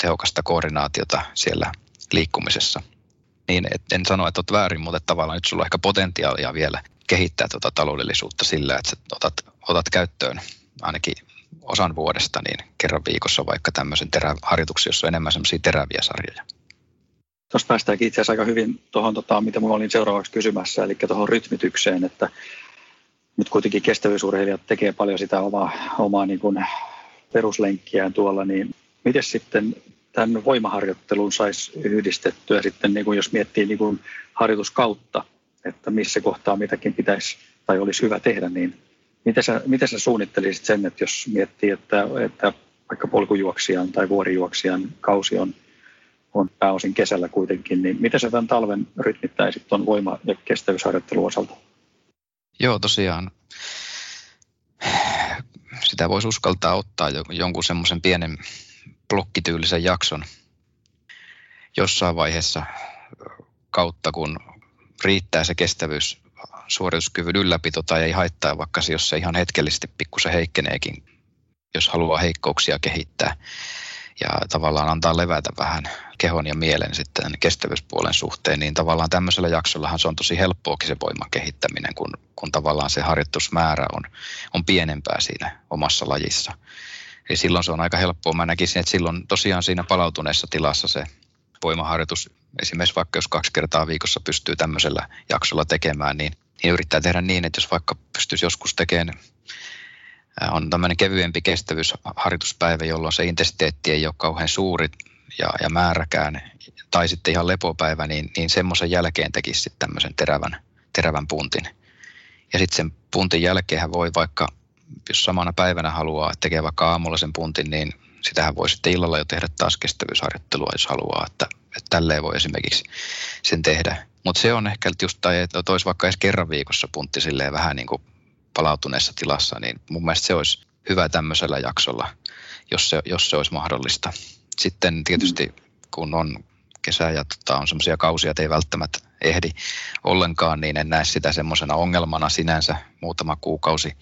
tehokasta koordinaatiota siellä liikkumisessa. Niin et, en sano, että olet väärin, mutta tavallaan nyt sulla on ehkä potentiaalia vielä kehittää tuota taloudellisuutta sillä, että otat, otat käyttöön ainakin osan vuodesta niin kerran viikossa vaikka tämmöisen terä, harjoituksen, jossa on enemmän semmoisia teräviä sarjoja. Tuossa päästäänkin itse asiassa aika hyvin tuohon, tota, mitä minulla olin seuraavaksi kysymässä, eli tuohon rytmitykseen, että nyt kuitenkin kestävyysurheilijat tekee paljon sitä omaa, omaa niin kuin peruslenkkiään tuolla, niin miten sitten tämän voimaharjoittelun saisi yhdistettyä sitten, niin kuin jos miettii niin kuin harjoituskautta, että missä kohtaa mitäkin pitäisi tai olisi hyvä tehdä, niin miten sä, miten sä suunnittelisit sen, että jos miettii, että, että vaikka polkujuoksijan tai vuorijuoksijan kausi on, on pääosin kesällä kuitenkin, niin miten sä tämän talven rytmittäisit tuon voima- ja kestävyysharjoittelun osalta? Joo, tosiaan. Sitä voisi uskaltaa ottaa jonkun semmoisen pienen blokkityylisen jakson jossain vaiheessa kautta, kun riittää se kestävyys suorituskyvyn ylläpito tai ei haittaa, vaikka se, jos se ihan hetkellisesti pikkusen heikkeneekin, jos haluaa heikkouksia kehittää ja tavallaan antaa levätä vähän kehon ja mielen sitten kestävyyspuolen suhteen, niin tavallaan tämmöisellä jaksollahan se on tosi helppoakin se voiman kehittäminen, kun, kun tavallaan se harjoitusmäärä on, on pienempää siinä omassa lajissa. Eli silloin se on aika helppoa. Mä näkisin, että silloin tosiaan siinä palautuneessa tilassa se voimaharjoitus, esimerkiksi vaikka jos kaksi kertaa viikossa pystyy tämmöisellä jaksolla tekemään, niin, niin yrittää tehdä niin, että jos vaikka pystyisi joskus tekemään, on tämmöinen kevyempi kestävyysharjoituspäivä, jolloin se intensiteetti ei ole kauhean suuri ja, ja määräkään, tai sitten ihan lepopäivä, niin, niin semmoisen jälkeen tekisi sitten tämmöisen terävän, terävän puntin. Ja sitten sen puntin jälkeen voi vaikka, jos samana päivänä haluaa tekee vaikka aamulla sen puntin, niin sitähän voi sitten illalla jo tehdä taas kestävyysharjoittelua, jos haluaa, että, että tälleen voi esimerkiksi sen tehdä. Mutta se on ehkä just, tai että olisi vaikka edes kerran viikossa puntti silleen vähän niin kuin palautuneessa tilassa, niin mun mielestä se olisi hyvä tämmöisellä jaksolla, jos se, jos se olisi mahdollista. Sitten tietysti kun on kesä ja tota, on semmoisia kausia, että ei välttämättä ehdi ollenkaan, niin en näe sitä semmoisena ongelmana sinänsä muutama kuukausi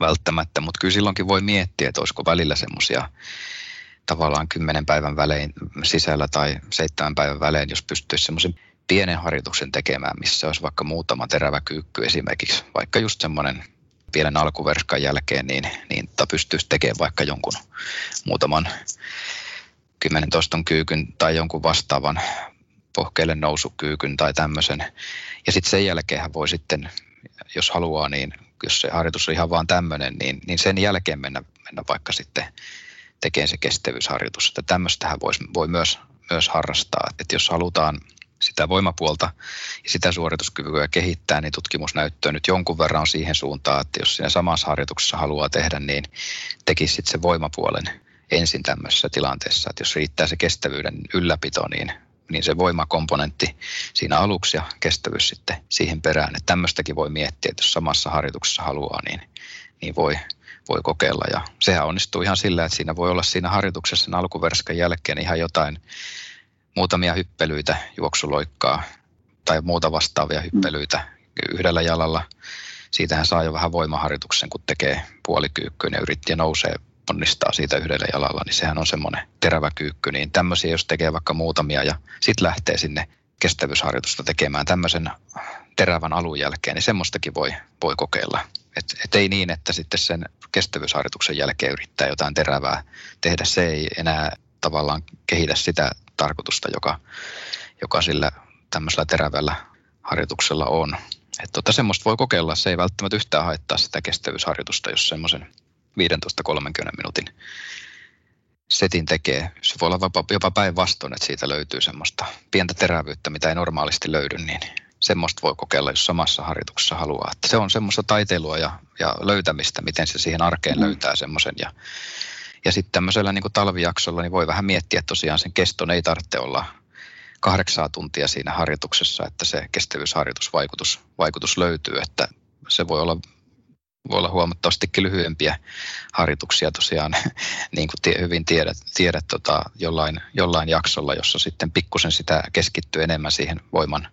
välttämättä, mutta kyllä silloinkin voi miettiä, että olisiko välillä semmoisia tavallaan kymmenen päivän välein sisällä tai seitsemän päivän välein, jos pystyisi semmoisen pienen harjoituksen tekemään, missä olisi vaikka muutama terävä kyykky esimerkiksi, vaikka just semmoinen pienen alkuverskan jälkeen, niin, niin pystyisi tekemään vaikka jonkun muutaman kymmenen toiston kyykyn tai jonkun vastaavan pohkeelle nousukyykyn tai tämmöisen. Ja sitten sen jälkeen voi sitten, jos haluaa, niin jos se harjoitus on ihan vaan tämmöinen, niin, niin sen jälkeen mennä, mennä vaikka sitten tekemään se kestävyysharjoitus. Että tämmöistähän vois, voi myös, myös harrastaa, että jos halutaan sitä voimapuolta ja sitä suorituskykyä kehittää, niin tutkimusnäyttöä nyt jonkun verran on siihen suuntaan, että jos siinä samassa harjoituksessa haluaa tehdä, niin tekisi sitten se voimapuolen ensin tämmöisessä tilanteessa, että jos riittää se kestävyyden ylläpito, niin, niin se voimakomponentti siinä aluksi ja kestävyys sitten siihen perään. Että tämmöistäkin voi miettiä, että jos samassa harjoituksessa haluaa, niin, niin voi, voi kokeilla. Ja sehän onnistuu ihan sillä, että siinä voi olla siinä harjoituksessa sen alkuverskan jälkeen ihan jotain, muutamia hyppelyitä, juoksuloikkaa tai muuta vastaavia hyppelyitä yhdellä jalalla. Siitähän saa jo vähän voimaharjoituksen, kun tekee puolikyykkyyn ja yrittää nousee, ponnistaa siitä yhdellä jalalla, niin sehän on semmoinen terävä kyykky. Niin tämmöisiä, jos tekee vaikka muutamia ja sitten lähtee sinne kestävyysharjoitusta tekemään tämmöisen terävän alun jälkeen, niin semmoistakin voi, voi kokeilla. Et, et ei niin, että sitten sen kestävyysharjoituksen jälkeen yrittää jotain terävää tehdä. Se ei enää tavallaan kehitä sitä tarkoitusta, joka, joka sillä tämmöisellä terävällä harjoituksella on. Että tota, semmoista voi kokeilla, se ei välttämättä yhtään haittaa sitä kestävyysharjoitusta, jos semmoisen viisitoista kolmekymmentä minuutin setin tekee. Se voi olla jopa päinvastoin, että siitä löytyy semmoista pientä terävyyttä, mitä ei normaalisti löydy, niin semmoista voi kokeilla, jos samassa harjoituksessa haluaa. Että se on semmoista taiteilua ja, ja löytämistä, miten se siihen arkeen löytää semmoisen ja Ja sitten tämmöisellä niin kuin talvijaksolla niin voi vähän miettiä, että tosiaan sen keston ei tarvitse olla kahdeksaa tuntia siinä harjoituksessa, että se kestävyysharjoitusvaikutus vaikutus löytyy. Että se voi olla, voi olla huomattavastikin lyhyempiä harjoituksia tosiaan, niin kuin tie, hyvin tiedät, tiedät tota, jollain, jollain jaksolla, jossa sitten pikkusen sitä keskittyy enemmän siihen voiman,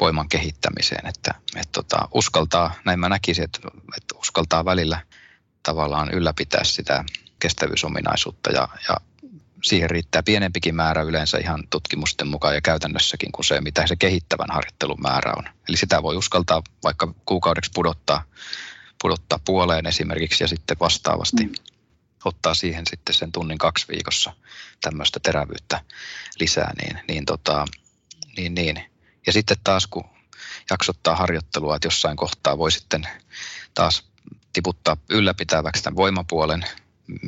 voiman kehittämiseen. Että et, tota, uskaltaa, näin mä näkisin, että, että uskaltaa välillä tavallaan ylläpitää sitä kestävyysominaisuutta ja, ja siihen riittää pienempikin määrä yleensä ihan tutkimusten mukaan ja käytännössäkin kuin se, mitä se kehittävän harjoittelun määrä on. Eli sitä voi uskaltaa vaikka kuukaudeksi pudottaa, pudottaa puoleen esimerkiksi ja sitten vastaavasti mm. ottaa siihen sitten sen tunnin kaksi viikossa tämmöistä terävyyttä lisää. Niin, niin tota, niin, niin. Ja sitten taas kun jaksottaa harjoittelua, että jossain kohtaa voi sitten taas tiputtaa ylläpitäväksi tämän voimapuolen.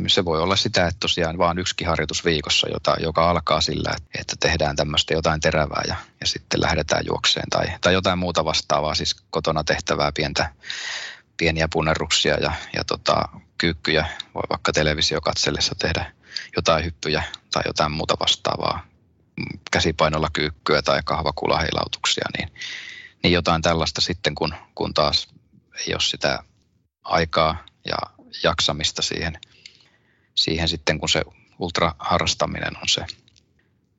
Se voi olla sitä, että tosiaan vaan yksikin harjoitus viikossa, jota, joka alkaa sillä, että tehdään tämmöistä jotain terävää ja, ja sitten lähdetään juokseen tai, tai jotain muuta vastaavaa, siis kotona tehtävää pientä, pieniä punnerruksia ja, ja tota, kyykkyjä. Voi vaikka televisio katsellessa tehdä jotain hyppyjä tai jotain muuta vastaavaa, käsipainolla kyykkyä tai kahvakulaheilautuksia, niin, niin jotain tällaista sitten, kun, kun taas ei ole sitä aikaa ja jaksamista siihen. Siihen sitten, kun se ultraharrastaminen on se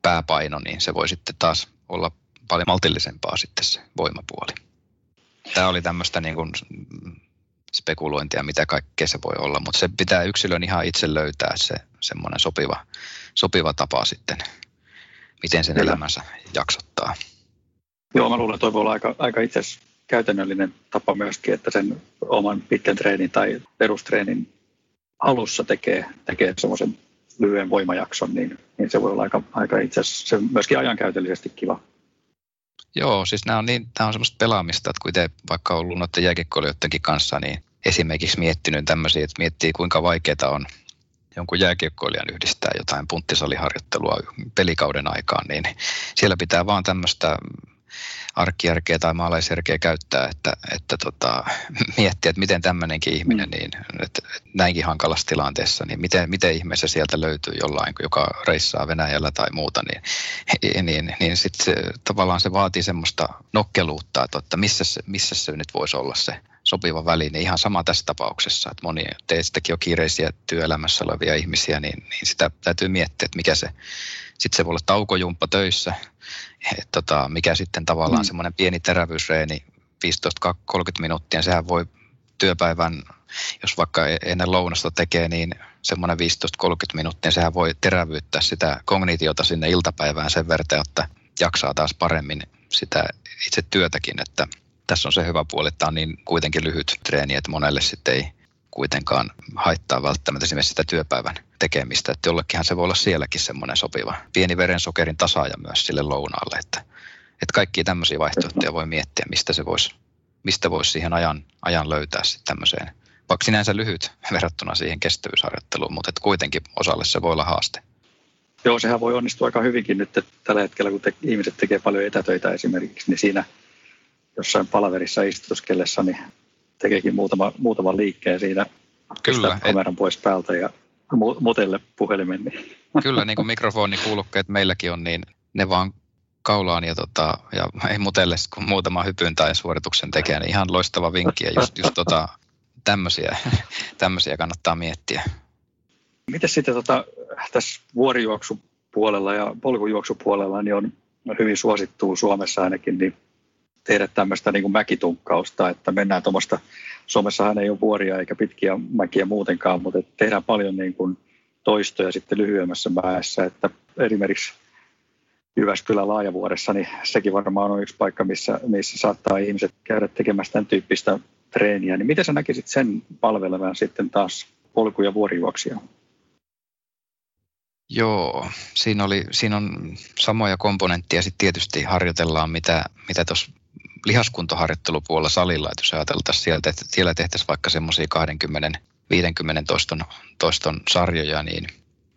pääpaino, niin se voi sitten taas olla paljon maltillisempaa sitten se voimapuoli. Tämä oli tämmöistä niin kuin spekulointia, mitä kaikkea se voi olla, mutta se pitää yksilön ihan itse löytää se semmoinen sopiva, sopiva tapa sitten, miten sen Kyllä. elämänsä jaksottaa. Joo, mä luulen, että toi voi olla aika, aika itse käytännöllinen tapa myöskin, että sen oman pitkän treenin tai perustreenin alussa tekee, tekee semmoisen lyhyen voimajakson, niin, niin se voi olla aika, aika itse asiassa myöskin ajankäytöllisesti kiva. Joo, siis nämä on, niin, nämä on semmoista pelaamista, että kun itse vaikka on ollut noiden jääkiekkoilijoidenkin kanssa, niin esimerkiksi miettinyt tämmöisiä, että miettii kuinka vaikeaa on jonkun jääkiekkoilijan yhdistää jotain punttisaliharjoittelua pelikauden aikaan, niin siellä pitää vaan tämmöistä arkijärkeä tai maalaisjärkeä käyttää, että, että tota, miettiä, että miten tämmöinenkin ihminen, niin, että näinkin hankalassa tilanteessa, niin miten, miten ihmeessä sieltä löytyy jollain, joka reissaa Venäjällä tai muuta, niin, niin, niin sitten tavallaan se vaatii semmoista nokkeluutta, että missä se, missä se nyt voisi olla se, sopiva väline. Ihan sama tässä tapauksessa, että moni teistäkin on kiireisiä työelämässä olevia ihmisiä, niin, niin sitä täytyy miettiä, että mikä se, sitten se voi olla taukojumppa töissä, et tota, mikä sitten tavallaan mm. semmoinen pieni terävyysreeni, viisitoista kolmekymmentä minuuttia, sehän voi työpäivän, jos vaikka ennen lounasta tekee, niin semmoinen viisitoista kolmekymmentä minuuttia, sehän voi terävyyttää sitä kognitiota sinne iltapäivään sen verran, että jaksaa taas paremmin sitä itse työtäkin, että tässä on se hyvä puoli, että tämä on niin kuitenkin lyhyt treeni, että monelle sitten ei kuitenkaan haittaa välttämättä esimerkiksi sitä työpäivän tekemistä, että jollekinhan se voi olla sielläkin semmoinen sopiva pieni verensokerin tasaaja myös sille lounaalle, että, että kaikkia tämmöisiä vaihtoehtoja voi miettiä, mistä se voisi, mistä voisi siihen ajan, ajan löytää sitten tämmöiseen, vaikka sinänsä lyhyt verrattuna siihen kestävyysharjoitteluun, mutta että kuitenkin osalle se voi olla haaste. Joo, sehän voi onnistua aika hyvinkin nyt, että tällä hetkellä, kun te, ihmiset tekee paljon etätöitä esimerkiksi, niin siinä jossain palaverissa istutuskellessa, niin tekeekin muutama, muutaman liikkeen siinä. Kyllä. Kameran pois päältä ja mu- mutelle puhelimen. Niin. Kyllä, niin kuin mikrofonikuulokkeet meilläkin on, niin ne vaan kaulaan ja, tota, ja ei mutelle, kun muutama hypyn tai suorituksen tekee, niin ihan loistava vinkki. Ja just, just tota, tämmöisiä, tämmöisiä kannattaa miettiä. Miten sitten tota, tässä vuorijuoksupuolella ja polkujuoksupuolella niin on hyvin suosittua Suomessa ainakin, niin tehdä tämmöistä niin kuin mäkitunkkausta, että mennään tuommoista, Suomessahan ei ole vuoria eikä pitkiä mäkiä muutenkaan, mutta tehdään paljon niin kuin toistoja sitten lyhyemmässä mäessä, että esimerkiksi Jyväskylän Laajavuoressa, niin sekin varmaan on yksi paikka, missä, missä saattaa ihmiset käydä tekemässä tämän tyyppistä treeniä, niin miten sä näkisit sen palvelevan sitten taas polku- ja vuorijuoksia? Joo, siinä, oli, siinä on samoja komponentteja, sitten tietysti harjoitellaan, mitä tuossa mitä lihaskuntoharjoittelupuolella salilla, että jos ajateltaisiin sieltä, että siellä tehtäisiin vaikka semmoisia kaksikymmentä viisikymmentä toiston, toiston sarjoja, niin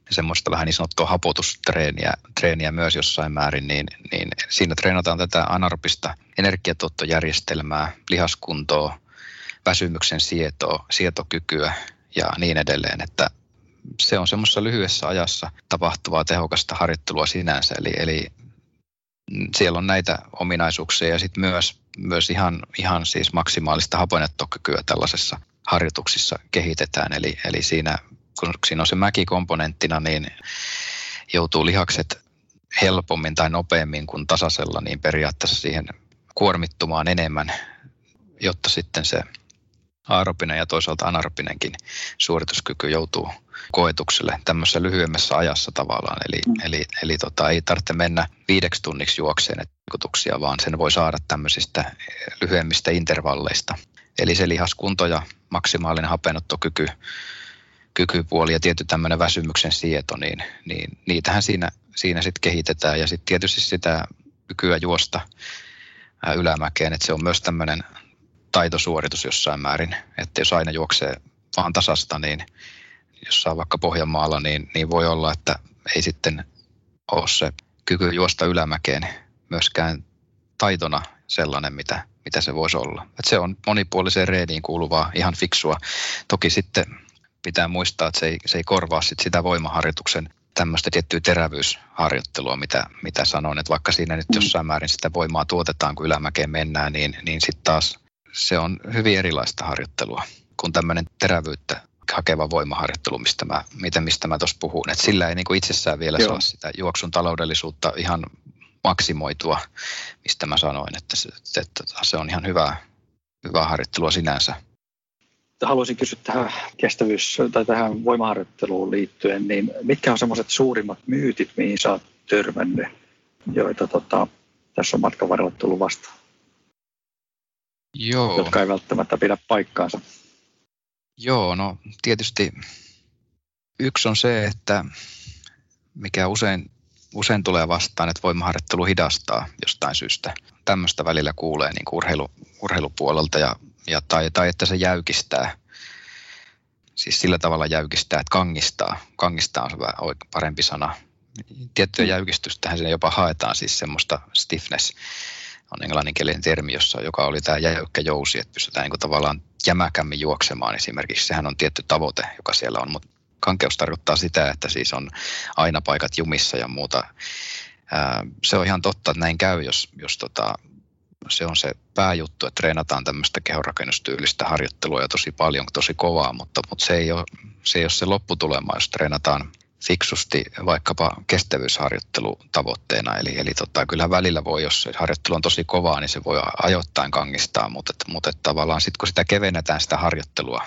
semmoista vähän niin sanottua hapotustreeniä treeniä myös jossain määrin, niin, niin siinä treenataan tätä anaerobista energiatuottojärjestelmää, lihaskuntoa, väsymyksen sietoa, sietokykyä ja niin edelleen, että se on semmoisessa lyhyessä ajassa tapahtuvaa tehokasta harjoittelua sinänsä, eli, eli siellä on näitä ominaisuuksia ja sitten myös, myös ihan, ihan siis maksimaalista hapoinottokykyä tällaisessa harjoituksissa kehitetään, eli, eli siinä, kun siinä on se mäki komponenttina, niin joutuu lihakset helpommin tai nopeammin kuin tasaisella, niin periaatteessa siihen kuormittumaan enemmän, jotta sitten se aerobinen ja toisaalta anaerobinenkin suorituskyky joutuu koetukselle tämmöisessä lyhyemmässä ajassa tavallaan. Eli, mm. eli, eli tota, ei tarvitse mennä viideksi tunniksi juokseen vaikutuksia, vaan sen voi saada tämmöisistä lyhyemmistä intervalleista. Eli se lihaskunto ja maksimaalinen hapenottokyky, kykypuoli ja tietty tämmöinen väsymyksen sieto, niin, niin niitähän siinä, siinä sitten kehitetään. Ja sitten tietysti sitä kykyä juosta ylämäkeen, että se on myös tämmöinen taitosuoritus jossain määrin, että jos aina juoksee vaan tasasta, niin jossain vaikka Pohjanmaalla, niin, niin voi olla, että ei sitten ole se kyky juosta ylämäkeen myöskään taitona sellainen, mitä, mitä se voisi olla. Että se on monipuoliseen reeniin kuuluvaa, ihan fiksua. Toki sitten pitää muistaa, että se ei, se ei korvaa sit sitä voimaharjoituksen tämmöistä tiettyä terävyysharjoittelua, mitä, mitä sanoin, että vaikka siinä nyt jossain määrin sitä voimaa tuotetaan, kun ylämäkeen mennään, niin, niin sitten taas se on hyvin erilaista harjoittelua kuin tämmöinen terävyyttä hakeva voimaharjoittelu, mistä mä, mitä, mistä mä tuossa puhun. Et sillä ei niinku itsessään vielä Joo. saa sitä juoksun taloudellisuutta ihan maksimoitua, mistä mä sanoin, että se, että se on ihan hyvää, hyvää harjoittelua sinänsä. Haluaisin kysyä tähän kestävyys- tai tähän voimaharjoitteluun liittyen, niin mitkä on semmoiset suurimmat myytit, mihin sä oot törmännyt, joita tota, tässä on matkan varrella tullut vastaan? Joo. Jotka ei välttämättä pidä paikkaansa. Joo, no tietysti yksi on se, että mikä usein, usein tulee vastaan, että voimaharjoittelu hidastaa jostain syystä. Tämmöistä välillä kuulee niin kuin urheilu, urheilupuolelta ja, ja, tai, tai että se jäykistää. Siis sillä tavalla jäykistää, että kangistaa. Kangistaa on se parempi sana. Tiettyä jäykistystähän siinä jopa haetaan, siis semmoista stiffness. On englanninkielinen termi, jossa, joka oli tämä jäykkä jousi, että pystytään niin kuin tavallaan jämäkämmin juoksemaan esimerkiksi. Sehän on tietty tavoite, joka siellä on, mutta kankeus tarkoittaa sitä, että siis on aina paikat jumissa ja muuta. Se on ihan totta, että näin käy, jos, jos tota, se on se pääjuttu, että treenataan tämmöistä kehonrakennustyylistä harjoittelua ja tosi paljon, tosi kovaa, mutta, mutta se, ei ole, se ei ole se lopputulema, jos treenataan fiksusti vaikkapa kestävyysharjoittelu tavoitteena. Eli, eli tota, kyllähän välillä voi, jos harjoittelu on tosi kovaa, niin se voi ajoittain kangistaa, mutta, mutta tavallaan sitten kun sitä kevennetään sitä harjoittelua,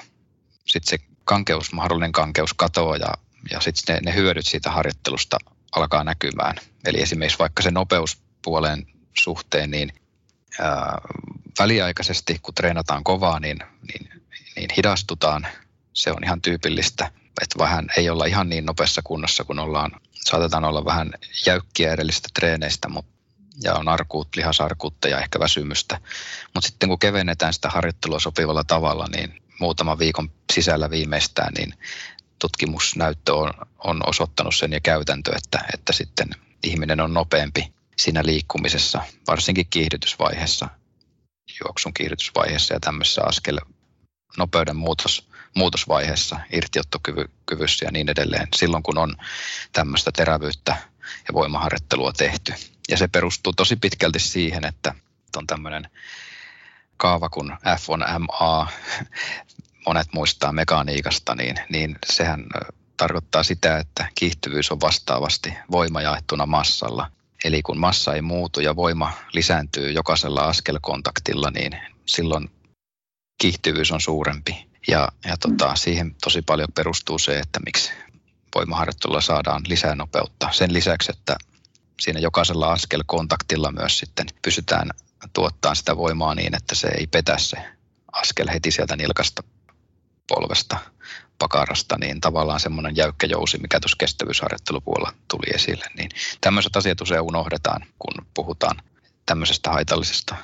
sitten se kankeus, mahdollinen kankeus katoaa ja, ja sitten ne, ne hyödyt siitä harjoittelusta alkaa näkymään. Eli esimerkiksi vaikka se nopeuspuolen suhteen, niin ää, väliaikaisesti kun treenataan kovaa, niin, niin, niin hidastutaan. Se on ihan tyypillistä, että vähän ei olla ihan niin nopeassa kunnossa, kun ollaan, saatetaan olla vähän jäykkiä edellisistä treeneistä mutta, ja on arkuut, lihasarkuutta ja ehkä väsymystä. Mutta sitten kun kevennetään sitä harjoittelua sopivalla tavalla, niin muutaman viikon sisällä viimeistään, niin tutkimusnäyttö on, on osoittanut sen ja käytäntö, että, että sitten ihminen on nopeampi siinä liikkumisessa, varsinkin kiihdytysvaiheessa, juoksun kiihdytysvaiheessa ja tämmöisessä askel nopeuden muutos, muutosvaiheessa, irtiottokyvyssä ja niin edelleen, silloin kun on tämmöistä terävyyttä ja voimaharjoittelua tehty. Ja se perustuu tosi pitkälti siihen, että on tämmöinen kaava kun F on M A, monet muistaa mekaniikasta, niin, niin sehän tarkoittaa sitä, että kiihtyvyys on vastaavasti voima jaettuna massalla. Eli kun massa ei muutu ja voima lisääntyy jokaisella askelkontaktilla, niin silloin kiihtyvyys on suurempi. Ja, ja tota, siihen tosi paljon perustuu se, että miksi voimaharjoittelulla saadaan lisää nopeutta. Sen lisäksi, että siinä jokaisella askelkontaktilla myös sitten pysytään tuottaa sitä voimaa niin, että se ei petä se askel heti sieltä nilkasta, polvesta, pakarasta, niin tavallaan semmoinen jäykkä jousi, mikä tuossa kestävyysharjoittelupuolella tuli esille. Niin tämmöiset asiat usein unohdetaan, kun puhutaan tämmöisestä haitallisesta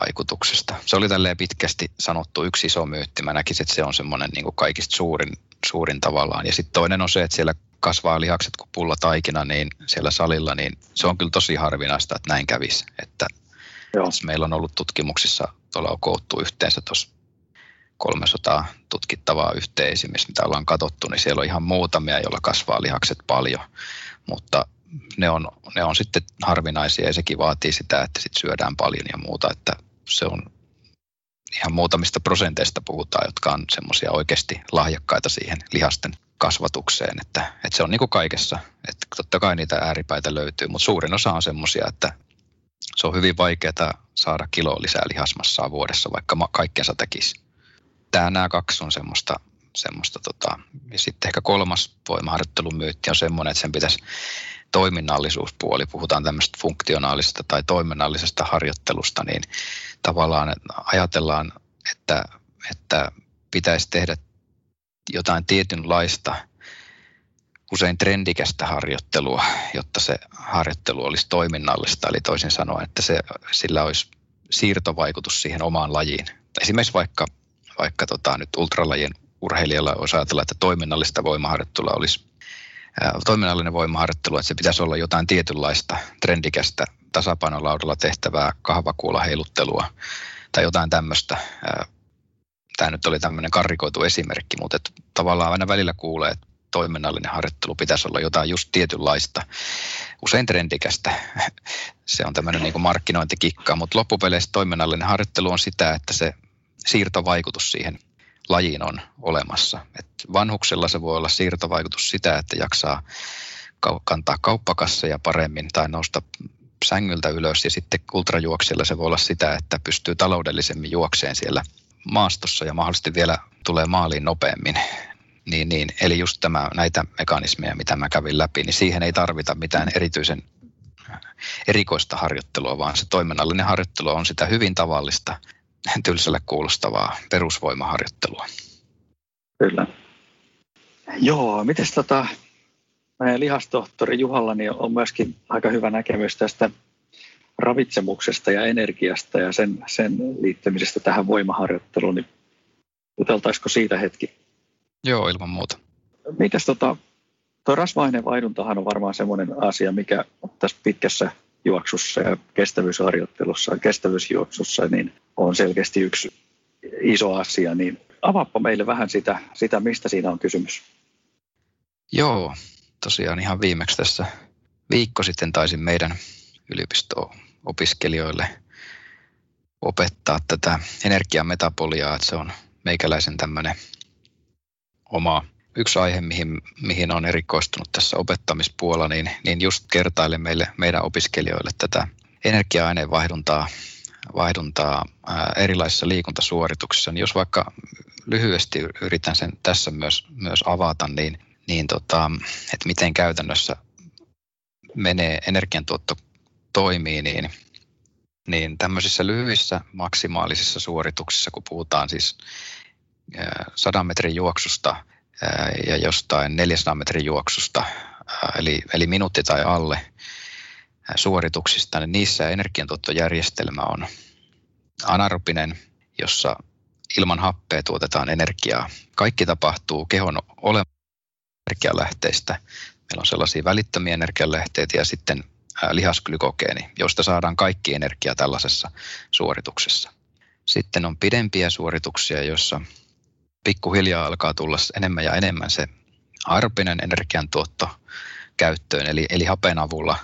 vaikutuksesta. Se oli tälleen pitkästi sanottu yksi iso myytti. Mä näkisin, että se on semmoinen niin kuin kaikista suurin, suurin tavallaan. Ja sitten toinen on se, että siellä kasvaa lihakset kuin pulla taikina, niin siellä salilla, niin se on kyllä tosi harvinaista, että näin kävisi, että joo. Meillä on ollut tutkimuksissa, tuolla koottu yhteensä tuossa kolmesataa tutkittavaa yhteisimistä, mitä ollaan katsottu, niin siellä on ihan muutamia, joilla kasvaa lihakset paljon, mutta ne on, ne on sitten harvinaisia ja sekin vaatii sitä, että sit syödään paljon ja muuta, että se on ihan muutamista prosenteista puhutaan, jotka on semmoisia oikeasti lahjakkaita siihen lihasten kasvatukseen, että, että se on niin kuin kaikessa, että totta kai niitä ääripäitä löytyy, mutta suurin osa on semmoisia, että se on hyvin vaikeaa saada kiloa lisää lihasmassaa vuodessa, vaikka kaikkensa tekisi. Tämä, nämä kaksi on semmoista. semmoista tota. Ja sitten ehkä kolmas voimaharjoittelun myytti on semmoinen, että sen pitäisi toiminnallisuuspuoli, puhutaan tämmöistä funktionaalisesta tai toiminnallisesta harjoittelusta, niin tavallaan ajatellaan, että, että pitäisi tehdä jotain tietynlaista, usein trendikästä harjoittelua, jotta se harjoittelu olisi toiminnallista, eli toisin sanoen, että se, sillä olisi siirtovaikutus siihen omaan lajiin. Esimerkiksi vaikka, vaikka tota, nyt ultralajien urheilijalla olisi ajatella, että toiminnallista voimaharjoittelua olisi, ää, toiminnallinen voimaharjoittelu, että se pitäisi olla jotain tietynlaista trendikästä tasapainolaudalla tehtävää kahvakuulaheiluttelua tai jotain tämmöistä. Ää, tämä nyt oli tämmöinen karrikoitu esimerkki, mutta että tavallaan aina välillä kuulee, että toiminnallinen harjoittelu pitäisi olla jotain just tietynlaista, usein trendikästä. Se on tämmöinen niin kuin markkinointikikka, mutta loppupeleissä toiminnallinen harjoittelu on sitä, että se siirtovaikutus siihen lajiin on olemassa. Et vanhuksella se voi olla siirtovaikutus sitä, että jaksaa kantaa kauppakasseja paremmin tai nousta sängyltä ylös, ja sitten ultrajuoksilla se voi olla sitä, että pystyy taloudellisemmin juokseen siellä maastossa ja mahdollisesti vielä tulee maaliin nopeammin. Niin, niin. Eli just tämä, näitä mekanismeja, mitä mä kävin läpi, niin siihen ei tarvita mitään erityisen erikoista harjoittelua, vaan se toiminnallinen harjoittelu on sitä hyvin tavallista, tylsälle kuulostavaa perusvoimaharjoittelua. Kyllä. Joo, mites tota, meidän lihastohtori Juhalla niin on myöskin aika hyvä näkemys tästä ravitsemuksesta ja energiasta ja sen, sen liittymisestä tähän voimaharjoitteluun, niin juteltaisiko siitä hetki? Joo, ilman muuta. Mites tota, tuo rasvainen vaihduntahan on varmaan semmoinen asia, mikä tässä pitkässä juoksussa ja kestävyysharjoittelussa ja kestävyysjuoksussa niin on selkeästi yksi iso asia, niin avaappa meille vähän sitä, sitä, mistä siinä on kysymys. Joo, tosiaan ihan viimeksi tässä viikko sitten taisin meidän yliopisto-opiskelijoille opettaa tätä energiametaboliaa, että se on meikäläisen tämmöinen oma yksi aihe, mihin, mihin on erikoistunut tässä opettamispuolella, niin, niin just kertaille meille, meidän opiskelijoille tätä energia-aineen vaihduntaa, vaihduntaa ää, erilaisissa liikuntasuorituksissa. Niin jos vaikka lyhyesti yritän sen tässä myös, myös avata, niin, niin tota, että miten käytännössä menee energiantuotto toimii, niin, niin tämmöisissä lyhyissä maksimaalisissa suorituksissa, kun puhutaan siis sadan metrin juoksusta ja jostain neljäsataa metrin juoksusta, eli, eli minuutti tai alle suorituksista, niin niissä energiantuottojärjestelmä on anaerobinen, jossa ilman happea tuotetaan energiaa. Kaikki tapahtuu kehon olemassa energialähteistä. Meillä on sellaisia välittömiä energialähteitä ja sitten lihasglykogeeni, josta saadaan kaikki energia tällaisessa suorituksessa. Sitten on pidempiä suorituksia, joissa pikkuhiljaa alkaa tulla enemmän ja enemmän se aerobinen energiantuotto käyttöön, eli, eli hapen avulla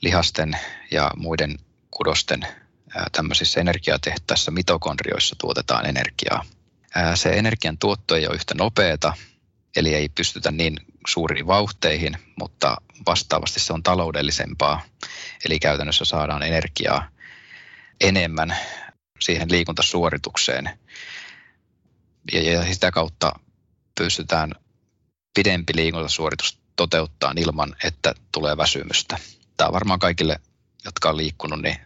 lihasten ja muiden kudosten tämmöisissä energiatehtaissa mitokondrioissa tuotetaan energiaa. Se energiantuotto ei ole yhtä nopeata, eli ei pystytä niin suuriin vauhteihin, mutta vastaavasti se on taloudellisempaa, eli käytännössä saadaan energiaa enemmän siihen liikuntasuoritukseen, ja sitä kautta pystytään pidempi liikuntasuoritus toteuttamaan ilman, että tulee väsymystä. Tämä on varmaan kaikille, jotka on liikkunut, niin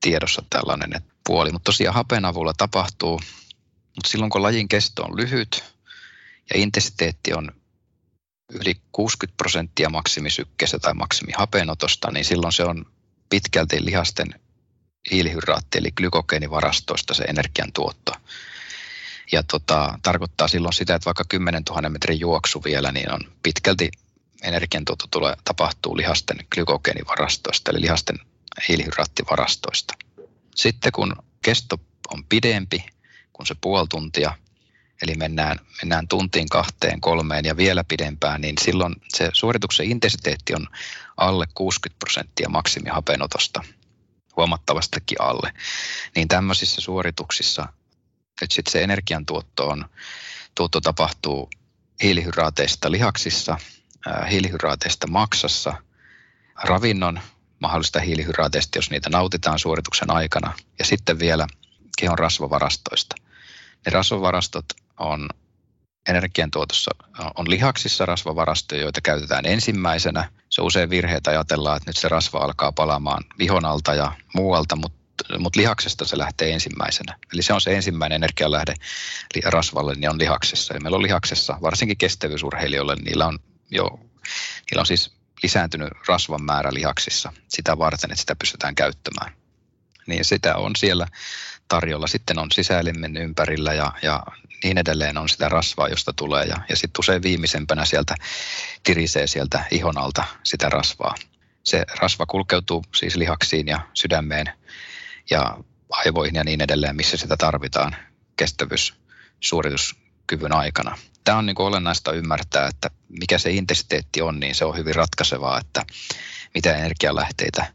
tiedossa tällainen puoli, mutta tosiaan hapen avulla tapahtuu, mutta silloin kun lajin kesto on lyhyt ja intensiteetti on yli kuusikymmentä prosenttia maksimisykkeestä tai maksimihapenotosta, niin silloin se on pitkälti lihasten hiilihydraatti eli glykogeenivarastoista se energiantuotto. Ja tota, tarkoittaa silloin sitä, että vaikka kymmenentuhannen metrin juoksu vielä, niin on pitkälti energiantuotto tulee, tapahtuu lihasten glykogeenivarastoista eli lihasten hiilihydraattivarastoista. Sitten kun kesto on pidempi kuin se puoli tuntia, eli mennään, mennään tuntiin, kahteen, kolmeen ja vielä pidempään, niin silloin se suorituksen intensiteetti on alle kuusikymmentä prosenttia maksimihapenotosta, huomattavastikin alle. Niin tämmöisissä suorituksissa nyt sitten se energiantuotto on, tuotto tapahtuu hiilihydraateista lihaksissa, hiilihydraateista maksassa, ravinnon mahdollista hiilihydraateista, jos niitä nautitaan suorituksen aikana, ja sitten vielä kehon rasvavarastoista. Ne rasvavarastot on energiantuotossa, on lihaksissa rasvavarastoja, joita käytetään ensimmäisenä. Se on usein virheitä, ajatellaan, että nyt se rasva alkaa palaamaan vihon alta ja muualta, mutta, mutta lihaksesta se lähtee ensimmäisenä. Eli se on se ensimmäinen energialähde rasvalle, niin on lihaksessa. Ja meillä on lihaksessa, varsinkin kestävyysurheilijoille, niillä on jo, niillä on siis lisääntynyt rasvan määrä lihaksissa sitä varten, että sitä pystytään käyttämään. Niin sitä on siellä tarjolla. Sitten on sisäelimen ympärillä ja, ja niin edelleen on sitä rasvaa, josta tulee. Ja, ja sitten usein viimeisempänä sieltä tirisee sieltä ihon alta sitä rasvaa. Se rasva kulkeutuu siis lihaksiin ja sydämeen ja aivoihin ja niin edelleen, missä sitä tarvitaan kestävyyssuorituskyvyn aikana. Tämä on niin kuin olennaista ymmärtää, että mikä se intensiteetti on, niin se on hyvin ratkaisevaa, että mitä energialähteitä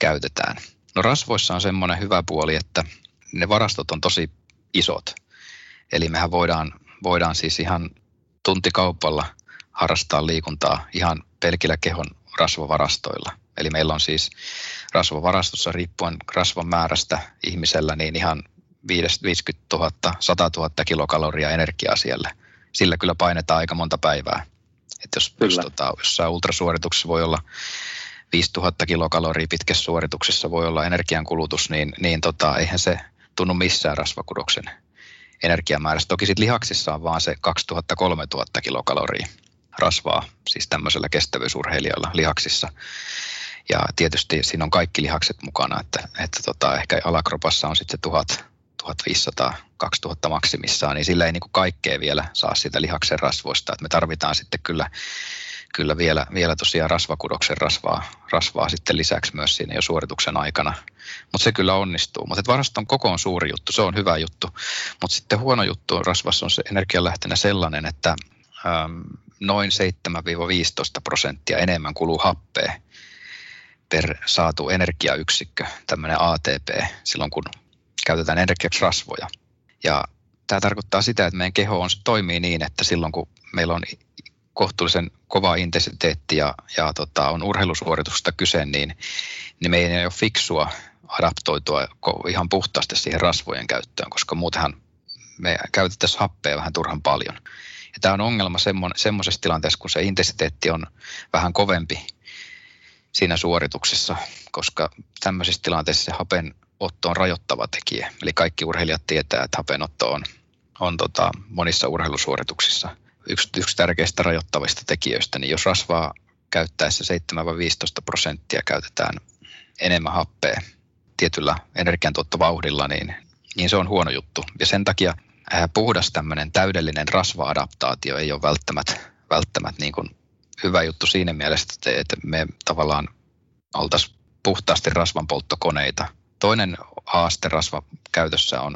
käytetään. No rasvoissa on semmoinen hyvä puoli, että ne varastot on tosi isot. Eli mehän voidaan, voidaan siis ihan tuntikaupalla harrastaa liikuntaa ihan pelkillä kehon rasvavarastoilla. Eli meillä on siis rasvavarastossa riippuen rasvan määrästä ihmisellä niin ihan viisikymmentätuhatta, satatuhatta kilokaloria energiaa siellä. Sillä kyllä painetaan aika monta päivää. Et jos tota, jossain ultrasuorituksessa voi olla viisituhatta kilokaloria pitkässä suorituksessa voi olla energiankulutus, niin, niin tota, eihän se tunnu missään rasvakudoksen energiamäärässä. Toki sit lihaksissa on vaan se kaksituhatta kolmetuhatta kilokaloria rasvaa, siis tämmöisellä kestävyysurheilijalla lihaksissa. Ja tietysti siinä on kaikki lihakset mukana, että, että tota, ehkä alakropassa on sitten se tuhat, tuhatviisisataa, kaksituhatta maksimissaan, niin sillä ei niin kuin kaikkea vielä saa sitä lihaksen rasvoista. Et me tarvitaan sitten kyllä, kyllä vielä, vielä tosiaan rasvakudoksen rasvaa, rasvaa sitten lisäksi myös siinä jo suorituksen aikana. Mutta se kyllä onnistuu. Mutta varaston koko on suuri juttu, se on hyvä juttu. Mutta sitten huono juttu rasvassa on se energialähteenä sellainen, että äm, noin seitsemästä viiteentoista prosenttia enemmän kuluu happea per saatu energiayksikkö, tämmöinen A T P, silloin kun käytetään energiaksi rasvoja. Ja tämä tarkoittaa sitä, että meidän keho on, toimii niin, että silloin kun meillä on kohtuullisen kova intensiteetti ja, ja tota, on urheilusuorituksesta kyse, niin, niin meidän ei ole fiksua adaptoitua ihan puhtaasti siihen rasvojen käyttöön, koska muutenhan me käytettäisiin happea vähän turhan paljon. Ja tämä on ongelma semmoisessa tilanteessa, kun se intensiteetti on vähän kovempi siinä suorituksessa, koska tämmöisessä tilanteessa se hapenotto on rajoittava tekijä. Eli kaikki urheilijat tietää, että hapenotto on, on tota, monissa urheilusuorituksissa yksi, yksi tärkeistä rajoittavista tekijöistä. Niin jos rasvaa käyttäessä seitsemän viisitoista prosenttia käytetään enemmän happea tietyllä energiantuottovauhdilla, niin, niin se on huono juttu. Ja sen takia ää, puhdas tämmöinen täydellinen rasva-adaptaatio ei ole välttämättä, välttämättä niin kuin hyvä juttu siinä mielessä, että me tavallaan oltaisiin puhtaasti rasvanpolttokoneita. Toinen haaste rasvakäytössä on,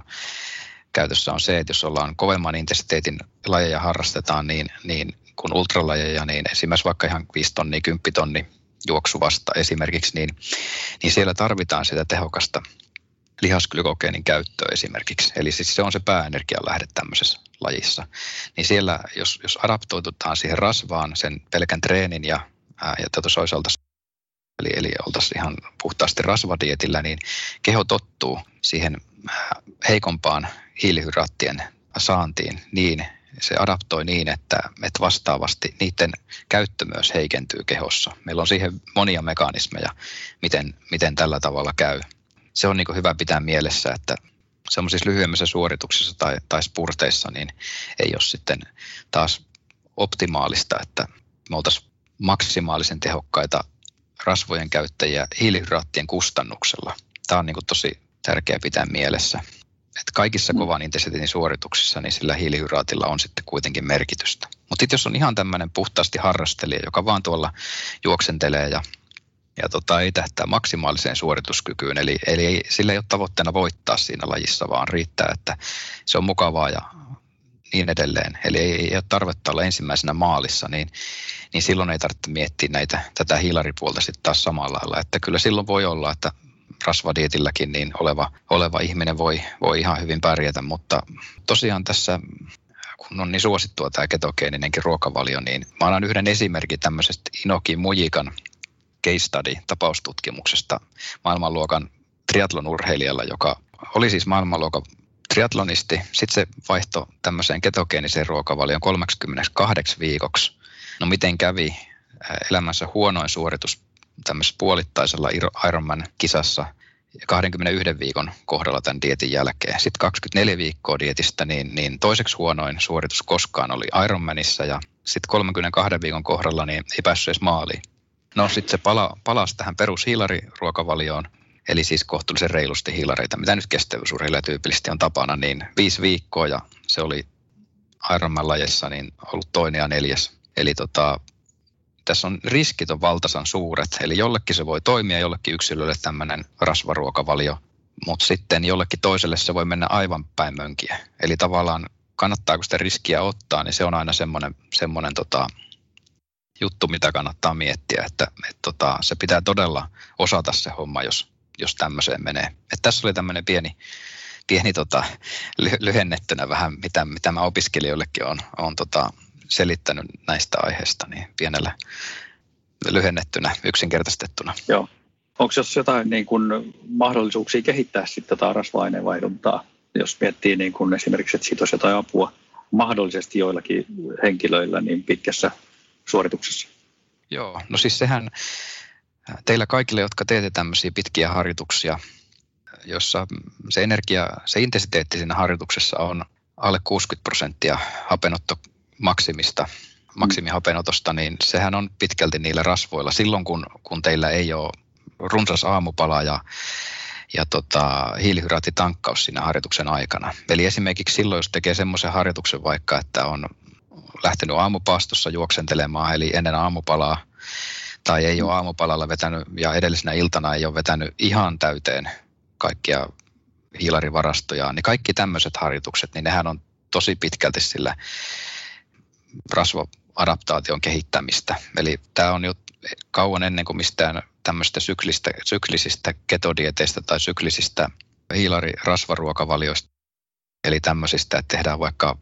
käytössä on se, että jos ollaan kovemman intensiteetin lajeja harrastetaan, niin, niin kuin ultralajeja, niin esimerkiksi vaikka ihan viisi tonnia, kymmenen tonnia juoksuvasta esimerkiksi, niin, niin siellä tarvitaan sitä tehokasta lihasglykogeenin käyttöä esimerkiksi. Eli siis se on se pääenergianlähde tämmöisessä lajissa. Niin siellä, jos, jos adaptoitutaan siihen rasvaan, sen pelkän treenin ja, ää, ja toisaalta, eli, eli oltaisiin ihan puhtaasti rasvadietillä, niin keho tottuu siihen heikompaan hiilihydraattien saantiin niin, se adaptoi niin, että, että vastaavasti niiden käyttö myös heikentyy kehossa. Meillä on siihen monia mekanismeja, miten, miten tällä tavalla käy. Se on niin kuin hyvä pitää mielessä, että semmoisissa lyhyemmissä suorituksissa tai, tai spurteissa niin ei ole sitten taas optimaalista, että me oltaisiin maksimaalisen tehokkaita rasvojen käyttäjiä hiilihydraattien kustannuksella. Tämä on niin kuin tosi tärkeää pitää mielessä. Että kaikissa kovan intensiteetin suorituksissa niin sillä hiilihydraatilla on sitten kuitenkin merkitystä. Mutta jos on ihan tämmöinen puhtaasti harrastelija, joka vaan tuolla juoksentelee ja, ja tota, ei tähtää maksimaaliseen suorituskykyyn, eli, eli ei, sillä ei ole tavoitteena voittaa siinä lajissa, vaan riittää, että se on mukavaa ja niin edelleen. Eli ei, ei ole tarvetta olla ensimmäisenä maalissa, niin, niin silloin ei tarvitse miettiä näitä, tätä hiilaripuolta sitten taas samalla lailla. Että kyllä silloin voi olla, että rasvadietilläkin niin oleva, oleva ihminen voi, voi ihan hyvin pärjätä, mutta tosiaan tässä, kun on niin suosittua tämä ketogeeninenkin ruokavalio, niin mä annan yhden esimerkin tämmöisestä Inoki-Mujikan case study -tapaustutkimuksesta maailmanluokan triathlon-urheilijalla, joka oli siis maailmanluokan triathlonisti, sitten se vaihtoi tämmöiseen ketogeeniseen ruokavalioon kolmekymmentäkahdeksan viikoksi. No miten kävi? Elämänsä huonoin suoritus tämmöisessä puolittaisella Ironman-kisassa kaksikymmentäyhden viikon kohdalla tämän dietin jälkeen. Sitten kaksikymmentäneljä viikkoa dietistä, niin, niin toiseksi huonoin suoritus koskaan oli Ironmanissa ja sitten kolmenkymmenenkahden viikon kohdalla niin ei päässyt edes maaliin. No sitten se pala, palasi tähän perushiilariruokavalioon, eli siis kohtuullisen reilusti hiilareita, mitä nyt kestävyysurheilija tyypillisesti on tapana, niin viisi viikkoa ja se oli Ironman-lajissa niin ollut toinen ja neljäs. Eli tota... Tässä on riskit on valtasan suuret, eli jollekin se voi toimia, jollekin yksilölle tämmöinen rasvaruokavalio, mutta sitten jollekin toiselle se voi mennä aivan päin mönkiä. Eli tavallaan kannattaako sitä riskiä ottaa, niin se on aina semmoinen, semmoinen tota, juttu, mitä kannattaa miettiä, että et, tota, se pitää todella osata se homma, jos, jos tämmöiseen menee. Et tässä oli tämmöinen pieni, pieni tota, lyhennettynä vähän, mitä, mitä mä opiskelijoillekin on, on tota, selittänyt näistä aiheista niin pienellä lyhennettynä, yksinkertaistettuna. Joo. Onko jos jotain niin kun, mahdollisuuksia kehittää sitten tätä rasva-aineenvaihduntaa, jos miettii niin kun esimerkiksi, että siitä olisi jotain apua mahdollisesti joillakin henkilöillä niin pitkässä suorituksessa? Joo, no siis sehän teillä kaikille, jotka teette tämmöisiä pitkiä harjoituksia, jossa se energia, se intensiteetti siinä harjoituksessa on alle kuusikymmentä prosenttia hapenotto maksimista, maksimihapenotosta, niin sehän on pitkälti niillä rasvoilla. Silloin, kun, kun teillä ei ole runsas aamupala ja, ja tota, hiilihydraattitankkaus siinä harjoituksen aikana. Eli esimerkiksi silloin, jos tekee semmoisen harjoituksen vaikka, että on lähtenyt aamupaastossa juoksentelemaan, eli ennen aamupalaa, tai ei ole aamupalalla vetänyt, ja edellisenä iltana ei ole vetänyt ihan täyteen kaikkia hiilarivarastoja, niin kaikki tämmöiset harjoitukset, niin nehän on tosi pitkälti sillä rasva-adaptaation kehittämistä. Eli tämä on jo kauan ennen kuin mistään tämmöistä syklistä, syklisistä ketodieteistä tai syklisistä hiilarirasvaruokavalioista, eli tämmöisistä, että tehdään vaikka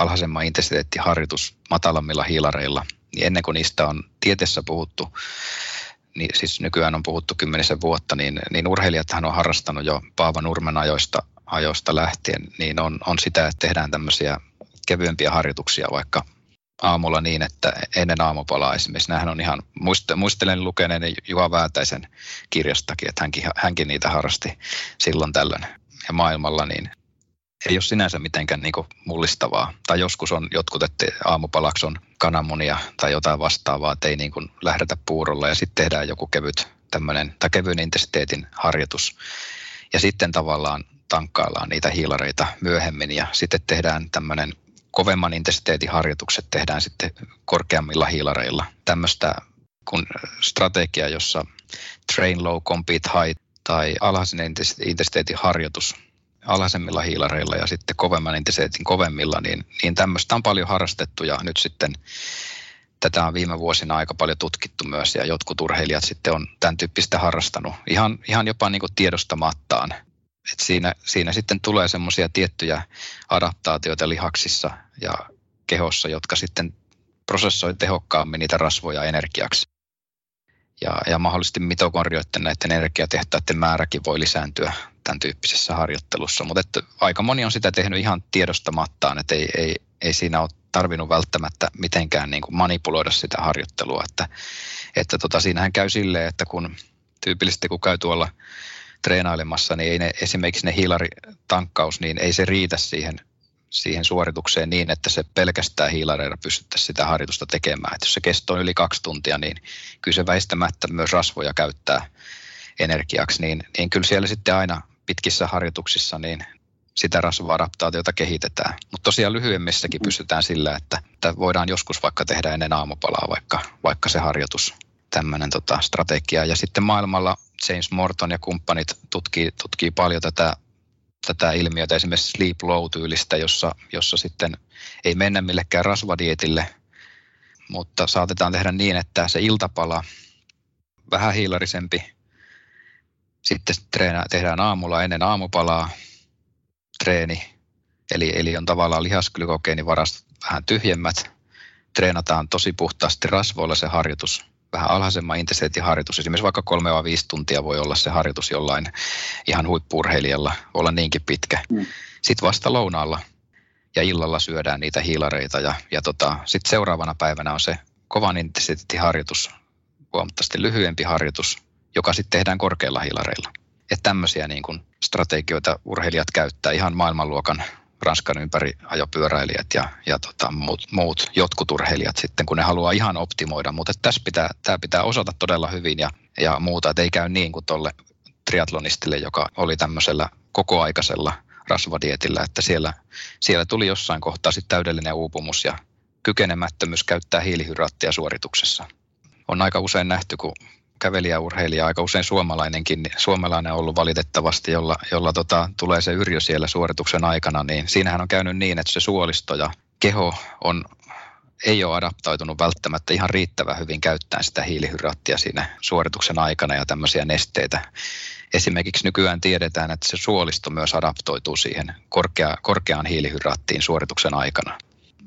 alhaisemman intensiteettiharjoitus matalammilla hiilareilla, niin ennen kuin niistä on tieteessä puhuttu, niin siis nykyään on puhuttu kymmenisen vuotta, niin, niin urheilijathan on harrastanut jo Paavo Nurmen ajoista, ajoista lähtien, niin on, on sitä, että tehdään tämmöisiä kevyempiä harjoituksia vaikka aamulla niin, että ennen aamupalaa esimerkiksi. Nämähän on ihan, muistelen lukeneeni Juha Väätäisen kirjastakin, että hänkin, hänkin niitä harrasti silloin tällöin. Ja maailmalla niin ei ole sinänsä mitenkään niin kuin mullistavaa. Tai joskus on jotkut, että aamupalaksi on kananmunia tai jotain vastaavaa, että ei niin kuin lähdetä puurolla ja sitten tehdään joku kevyt tämmöinen, tai kevyin intensiteetin harjoitus. Ja sitten tavallaan tankkaillaan niitä hiilareita myöhemmin ja sitten tehdään tämmöinen kovemman intensiteetin harjoitukset tehdään sitten korkeammilla hiilareilla. Tämmöistä kun strategia, jossa train low, compete high tai alhaisen intensiteetin harjoitus alhaisemmilla hiilareilla ja sitten kovemman intensiteetin kovemmilla, niin, niin tämmöistä on paljon harrastettu ja nyt sitten tätä on viime vuosina aika paljon tutkittu myös ja jotkut urheilijat sitten on tämän tyyppistä harrastanut ihan, ihan jopa niin kuin tiedostamattaan. Et siinä, siinä sitten tulee semmoisia tiettyjä adaptaatioita lihaksissa ja kehossa, jotka sitten prosessoi tehokkaammin niitä rasvoja energiaksi. Ja, ja mahdollisesti mitokondrioiden näiden energiatehtaiden määräkin voi lisääntyä tämän tyyppisessä harjoittelussa. Mutta aika moni on sitä tehnyt ihan tiedostamattaan, että ei, ei, ei siinä ole tarvinnut välttämättä mitenkään niin kuin manipuloida sitä harjoittelua. Että, että tota, siinähän käy silleen, että kun tyypillisesti kun käy tuolla treenailemassa, niin ei ne, esimerkiksi ne hiilaritankkaus, niin ei se riitä siihen, siihen suoritukseen niin, että se pelkästään hiilareilla pystyttäisiin sitä harjoitusta tekemään. Et jos se kestoo yli kaksi tuntia, niin kyllä se väistämättä myös rasvoja käyttää energiaksi, niin, niin kyllä siellä sitten aina pitkissä harjoituksissa niin sitä rasva-adaptaatiota kehitetään. Mutta tosiaan lyhyemmissäkin pystytään sillä, että, että voidaan joskus vaikka tehdä ennen aamupalaa vaikka, vaikka se harjoitus, tämmöinen tota, strategia. Ja sitten maailmalla James Morton ja kumppanit tutkii, tutkii paljon tätä, tätä ilmiötä, esimerkiksi sleep low-tyylistä, jossa, jossa sitten ei mennä millekään rasvadietille, mutta saatetaan tehdä niin, että se iltapala vähän hiilarisempi, sitten treena, tehdään aamulla ennen aamupalaa treeni, eli, eli on tavallaan lihasglykogeenivarastot vähän tyhjemmät, treenataan tosi puhtaasti rasvoilla se harjoitus, vähän alhaisemman intensiteetin harjoitus. Esimerkiksi vaikka kolme viisi tuntia voi olla se harjoitus jollain ihan huippu-urheilijalla, olla niinkin pitkä. Mm. Sitten vasta lounaalla ja illalla syödään niitä hiilareita ja, ja tota, sitten seuraavana päivänä on se kovan intensiteetin harjoitus, huomattavasti lyhyempi harjoitus, joka sitten tehdään korkeilla hiilareilla. Että tämmöisiä niin kuin strategioita urheilijat käyttää, ihan maailmanluokan Ranskan ympäri ajopyöräilijät ja, ja tota, muut, muut jotkut urheilijat sitten, kun ne haluaa ihan optimoida. Mutta tässä pitää, tämä pitää osata todella hyvin ja, ja muuta, että ei käy niin kuin tuolle triathlonistille, joka oli tämmöisellä kokoaikaisella rasvadietillä, että siellä, siellä tuli jossain kohtaa sitten täydellinen uupumus ja kykenemättömyys käyttää hiilihydraattia suorituksessa. On aika usein nähty, kun kävelijäurheilija, aika usein suomalainenkin, suomalainen on ollut valitettavasti, jolla, jolla tota, tulee se yrjö siellä suorituksen aikana, niin siinähän on käynyt niin, että se suolisto ja keho on, ei ole adaptoitunut välttämättä ihan riittävän hyvin käyttämään sitä hiilihydraattia siinä suorituksen aikana ja tämmöisiä nesteitä. Esimerkiksi nykyään tiedetään, että se suolisto myös adaptoituu siihen korkea, korkeaan hiilihydraattiin suorituksen aikana.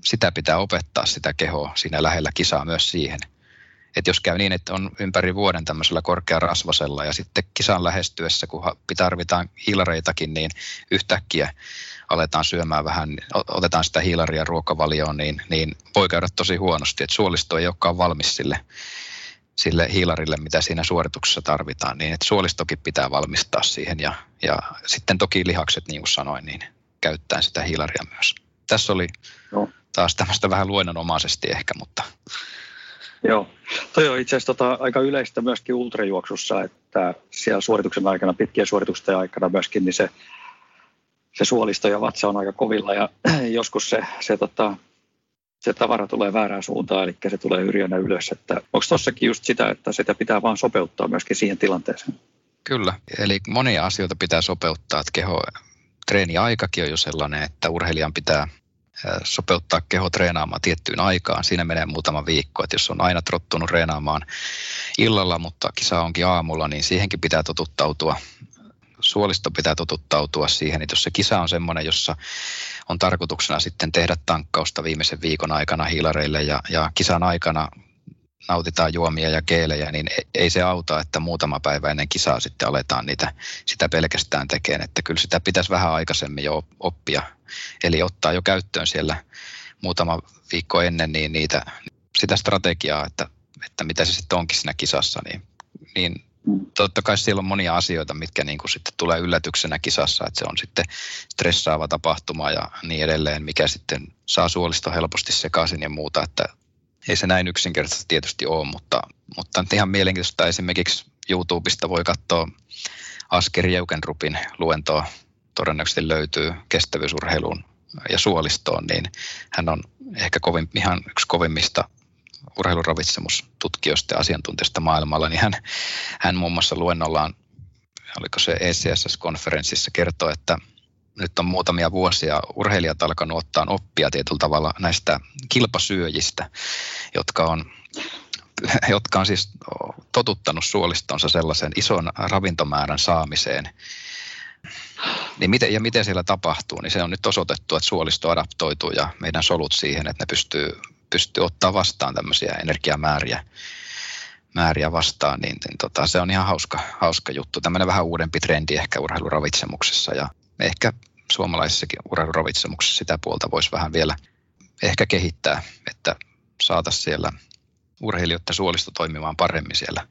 Sitä pitää opettaa sitä kehoa siinä lähellä kisaa myös siihen. Että jos käy niin, että on ympäri vuoden tämmöisellä korkearasvasella ja sitten kisan lähestyessä, kun tarvitaan hiilareitakin, niin yhtäkkiä aletaan syömään vähän, otetaan sitä hiilaria ruokavalioon, niin, niin voi käydä tosi huonosti, että suolisto ei olekaan valmis sille, sille hiilarille, mitä siinä suorituksessa tarvitaan, niin että suolistokin pitää valmistaa siihen ja, ja sitten toki lihakset, niin kuin sanoin, niin käyttää sitä hiilaria myös. Tässä oli taas tämmöistä vähän luennonomaisesti ehkä, mutta... Joo, toi on itse asiassa tota aika yleistä myöskin ultrajuoksussa, että siellä suorituksen aikana, pitkien suoritusten aikana myöskin, niin se, se suolisto ja vatsa on aika kovilla ja joskus se, se, tota, se tavara tulee väärään suuntaan, eli se tulee yrjönä ylös. Että onko tossakin just sitä, että sitä pitää vaan sopeuttaa myöskin siihen tilanteeseen? Kyllä, eli monia asioita pitää sopeuttaa, että keho, treeniaikakin on jo sellainen, että urheilijan pitää sopeuttaa keho treenaamaan tiettyyn aikaan. Siinä menee muutama viikko, että jos on aina tottunut treenaamaan illalla, mutta kisa onkin aamulla, niin siihenkin pitää totuttautua. suolisto pitää totuttautua siihen, niin jos se kisa on semmoinen, jossa on tarkoituksena sitten tehdä tankkausta viimeisen viikon aikana hiilareille ja, ja kisan aikana nautitaan juomia ja keelejä, niin ei se auta, että muutama päivä ennen kisaa sitten aletaan niitä, sitä pelkästään tekemään, että kyllä sitä pitäisi vähän aikaisemmin jo oppia, eli ottaa jo käyttöön siellä muutama viikko ennen niin niitä, sitä strategiaa, että, että mitä se sitten onkin siinä kisassa, niin, niin totta kai siellä on monia asioita, mitkä niin kuin sitten tulee yllätyksenä kisassa, että se on sitten stressaava tapahtuma ja niin edelleen, mikä sitten saa suolisto helposti sekaisin ja muuta, että ei se näin yksinkertaisesti tietysti ole, mutta, mutta ihan mielenkiintoista esimerkiksi YouTubesta voi katsoa Asker Jeukendrupin luentoa, todennäköisesti löytyy kestävyysurheiluun ja suolistoon, niin hän on ehkä kovin, ihan yksi kovimmista urheiluravitsemustutkijoista ja asiantuntijoista maailmalla, niin hän, hän muun muassa luennollaan, oliko se E C S S-konferenssissa, kertoo, että nyt on muutamia vuosia urheilijat alkanut ottaa oppia tietyllä tavalla näistä kilpasyöjistä, jotka on, jotka on siis totuttanut suolistonsa sellaisen ison ravintomäärän saamiseen. Niin miten, ja miten siellä tapahtuu, niin se on nyt osoitettu, että suolisto adaptoituu ja meidän solut siihen, että ne pystyy, pystyy ottaa vastaan tämmöisiä energiamääriä määriä vastaan, niin, niin tota, se on ihan hauska, hauska juttu. Tämmöinen vähän uudempi trendi ehkä urheiluravitsemuksessa ja ehkä suomalaisessakin urheiluravitsemuksessa sitä puolta voisi vähän vielä ehkä kehittää, että saataisiin siellä urheilijoiden suolisto toimimaan paremmin siellä,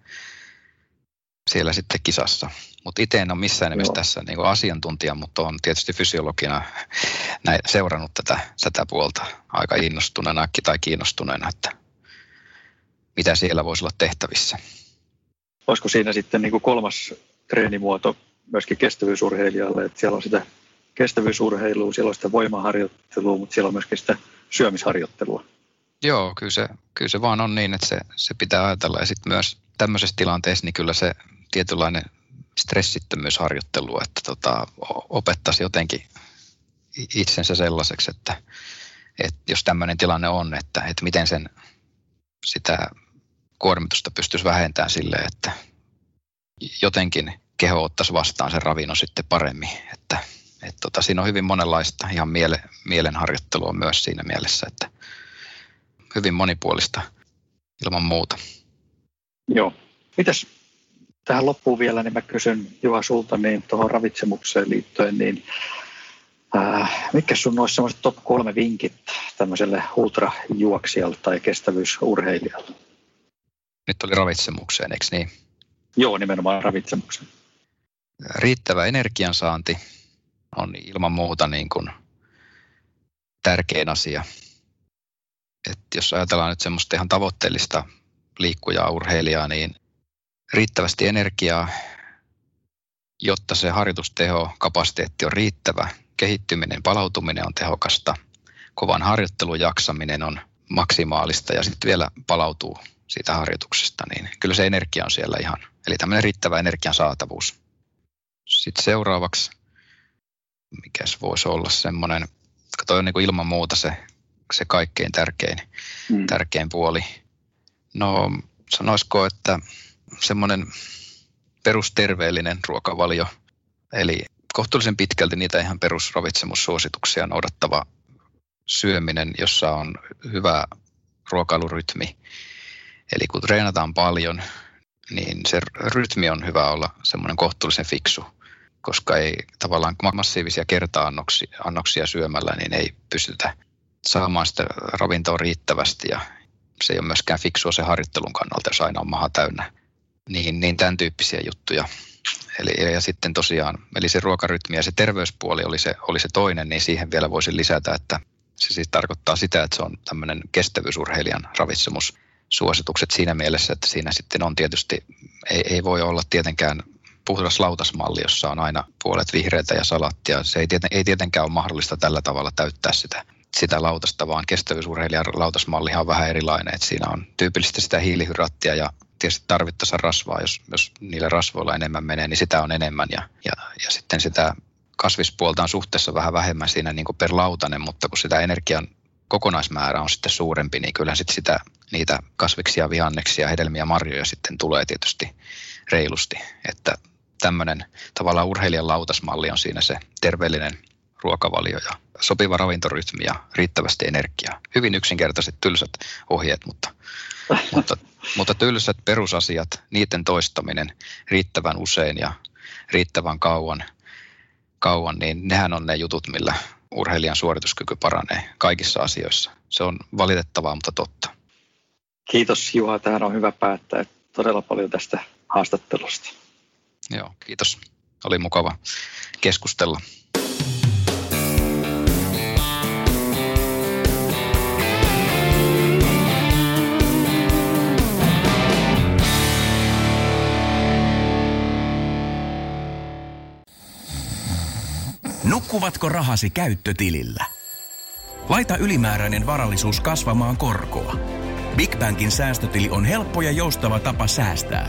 siellä sitten kisassa. Mutta itse en ole missään nimessä tässä niin kuin asiantuntija, mutta olen tietysti fysiologina näin, seurannut tätä, tätä puolta aika innostuneena tai kiinnostuneena, että mitä siellä voisi olla tehtävissä. Olisiko siinä sitten niin kuin kolmas treenimuoto myöskin kestävyysurheilijalle, että siellä on sitä kestävyysurheilua, siellä on sitä voimaharjoittelua, mutta siellä on myöskin sitä syömisharjoittelua. Joo, kyllä se, kyllä se vaan on niin, että se, se pitää ajatella. Ja sitten myös tämmöisessä tilanteessa niin kyllä se tietynlainen stressittömyysharjoittelu, että tota, opettaisi jotenkin itsensä sellaiseksi, että, että jos tämmöinen tilanne on, että, että miten sen sitä kuormitusta pystyisi vähentämään silleen, että jotenkin keho ottaisi vastaan sen ravinnon sitten paremmin, että et tota, siinä on hyvin monenlaista ihan miele, mielenharjoittelua myös siinä mielessä, että hyvin monipuolista ilman muuta. Joo. Mitäs tähän loppuun vielä, niin mä kysyn Juha sulta niin tuohon ravitsemukseen liittyen, niin äh, mitkä sun olisi sellaiset top kolme vinkit tämmöiselle ultrajuoksijalle tai kestävyysurheilijalle? Nyt oli ravitsemukseen, eikö niin? Joo, nimenomaan ravitsemukseen. Riittävä energiansaanti on ilman muuta niin kuin tärkein asia. Et jos ajatellaan nyt semmoista ihan tavoitteellista liikkujaa, urheilijaa, niin riittävästi energiaa, jotta se harjoitusteho, kapasiteetti on riittävä, kehittyminen, palautuminen on tehokasta, kovan harjoittelun jaksaminen on maksimaalista ja sitten vielä palautuu siitä harjoituksesta, niin kyllä se energia on siellä ihan. Eli tämmöinen riittävä energian saatavuus. Sitten seuraavaksi, mikäs voisi olla semmoinen, toi on niin kuin ilman muuta se, se kaikkein tärkein, mm. tärkein puoli. No sanoisiko, että semmoinen perusterveellinen ruokavalio, eli kohtuullisen pitkälti niitä ihan perusravitsemussuosituksia noudattava syöminen, jossa on hyvä ruokailurytmi. Eli kun treenataan paljon, niin se rytmi on hyvä olla semmoinen kohtuullisen fiksu, koska ei tavallaan massiivisia kerta-annoksia annoksia syömällä, niin ei pystytä saamaan sitä ravintoa riittävästi ja se ei ole myöskään fiksua sen harjoittelun kannalta, jos aina on maha täynnä. Niin, niin tämän tyyppisiä juttuja. Eli, ja sitten tosiaan, eli se ruokarytmi ja se terveyspuoli oli se, oli se toinen, niin siihen vielä voisin lisätä, että se siis tarkoittaa sitä, että se on tämmöinen kestävyysurheilijan ravitsemus. Suositukset siinä mielessä, että siinä sitten on tietysti, ei, ei voi olla tietenkään puhdas lautasmalli, jossa on aina puolet vihreitä ja salattia. Se ei, tieten, ei tietenkään ole mahdollista tällä tavalla täyttää sitä, sitä lautasta, vaan kestävyysurheilijan lautasmallihan on vähän erilainen. Että siinä on tyypillisesti sitä hiilihydraattia ja tietysti tarvittaessa rasvaa, jos, jos niillä rasvoilla enemmän menee, niin sitä on enemmän. Ja, ja, ja sitten sitä kasvispuolta on suhteessa vähän vähemmän siinä niin kuin per lautanen, mutta kun sitä energian kokonaismäärä on sitten suurempi, niin kyllä sitten sitä niitä kasviksia, vihanneksia, hedelmiä, marjoja sitten tulee tietysti reilusti, että tämmöinen tavallaan urheilijan lautasmalli on siinä se terveellinen ruokavalio ja sopiva ravintorytmi ja riittävästi energiaa. Hyvin yksinkertaiset tylsät ohjeet, mutta, mutta, mutta tylsät perusasiat, niiden toistaminen riittävän usein ja riittävän kauan, kauan, niin nehän on ne jutut, millä urheilijan suorituskyky paranee kaikissa asioissa. Se on valitettavaa, mutta totta. Kiitos Juha, tähän on hyvä päättää todella paljon tästä haastattelusta. Joo, kiitos. Oli mukava keskustella. Nukkuvatko rahasi käyttötilillä? Laita ylimääräinen varallisuus kasvamaan korkoa. BigBankin säästötili on helppo ja joustava tapa säästää.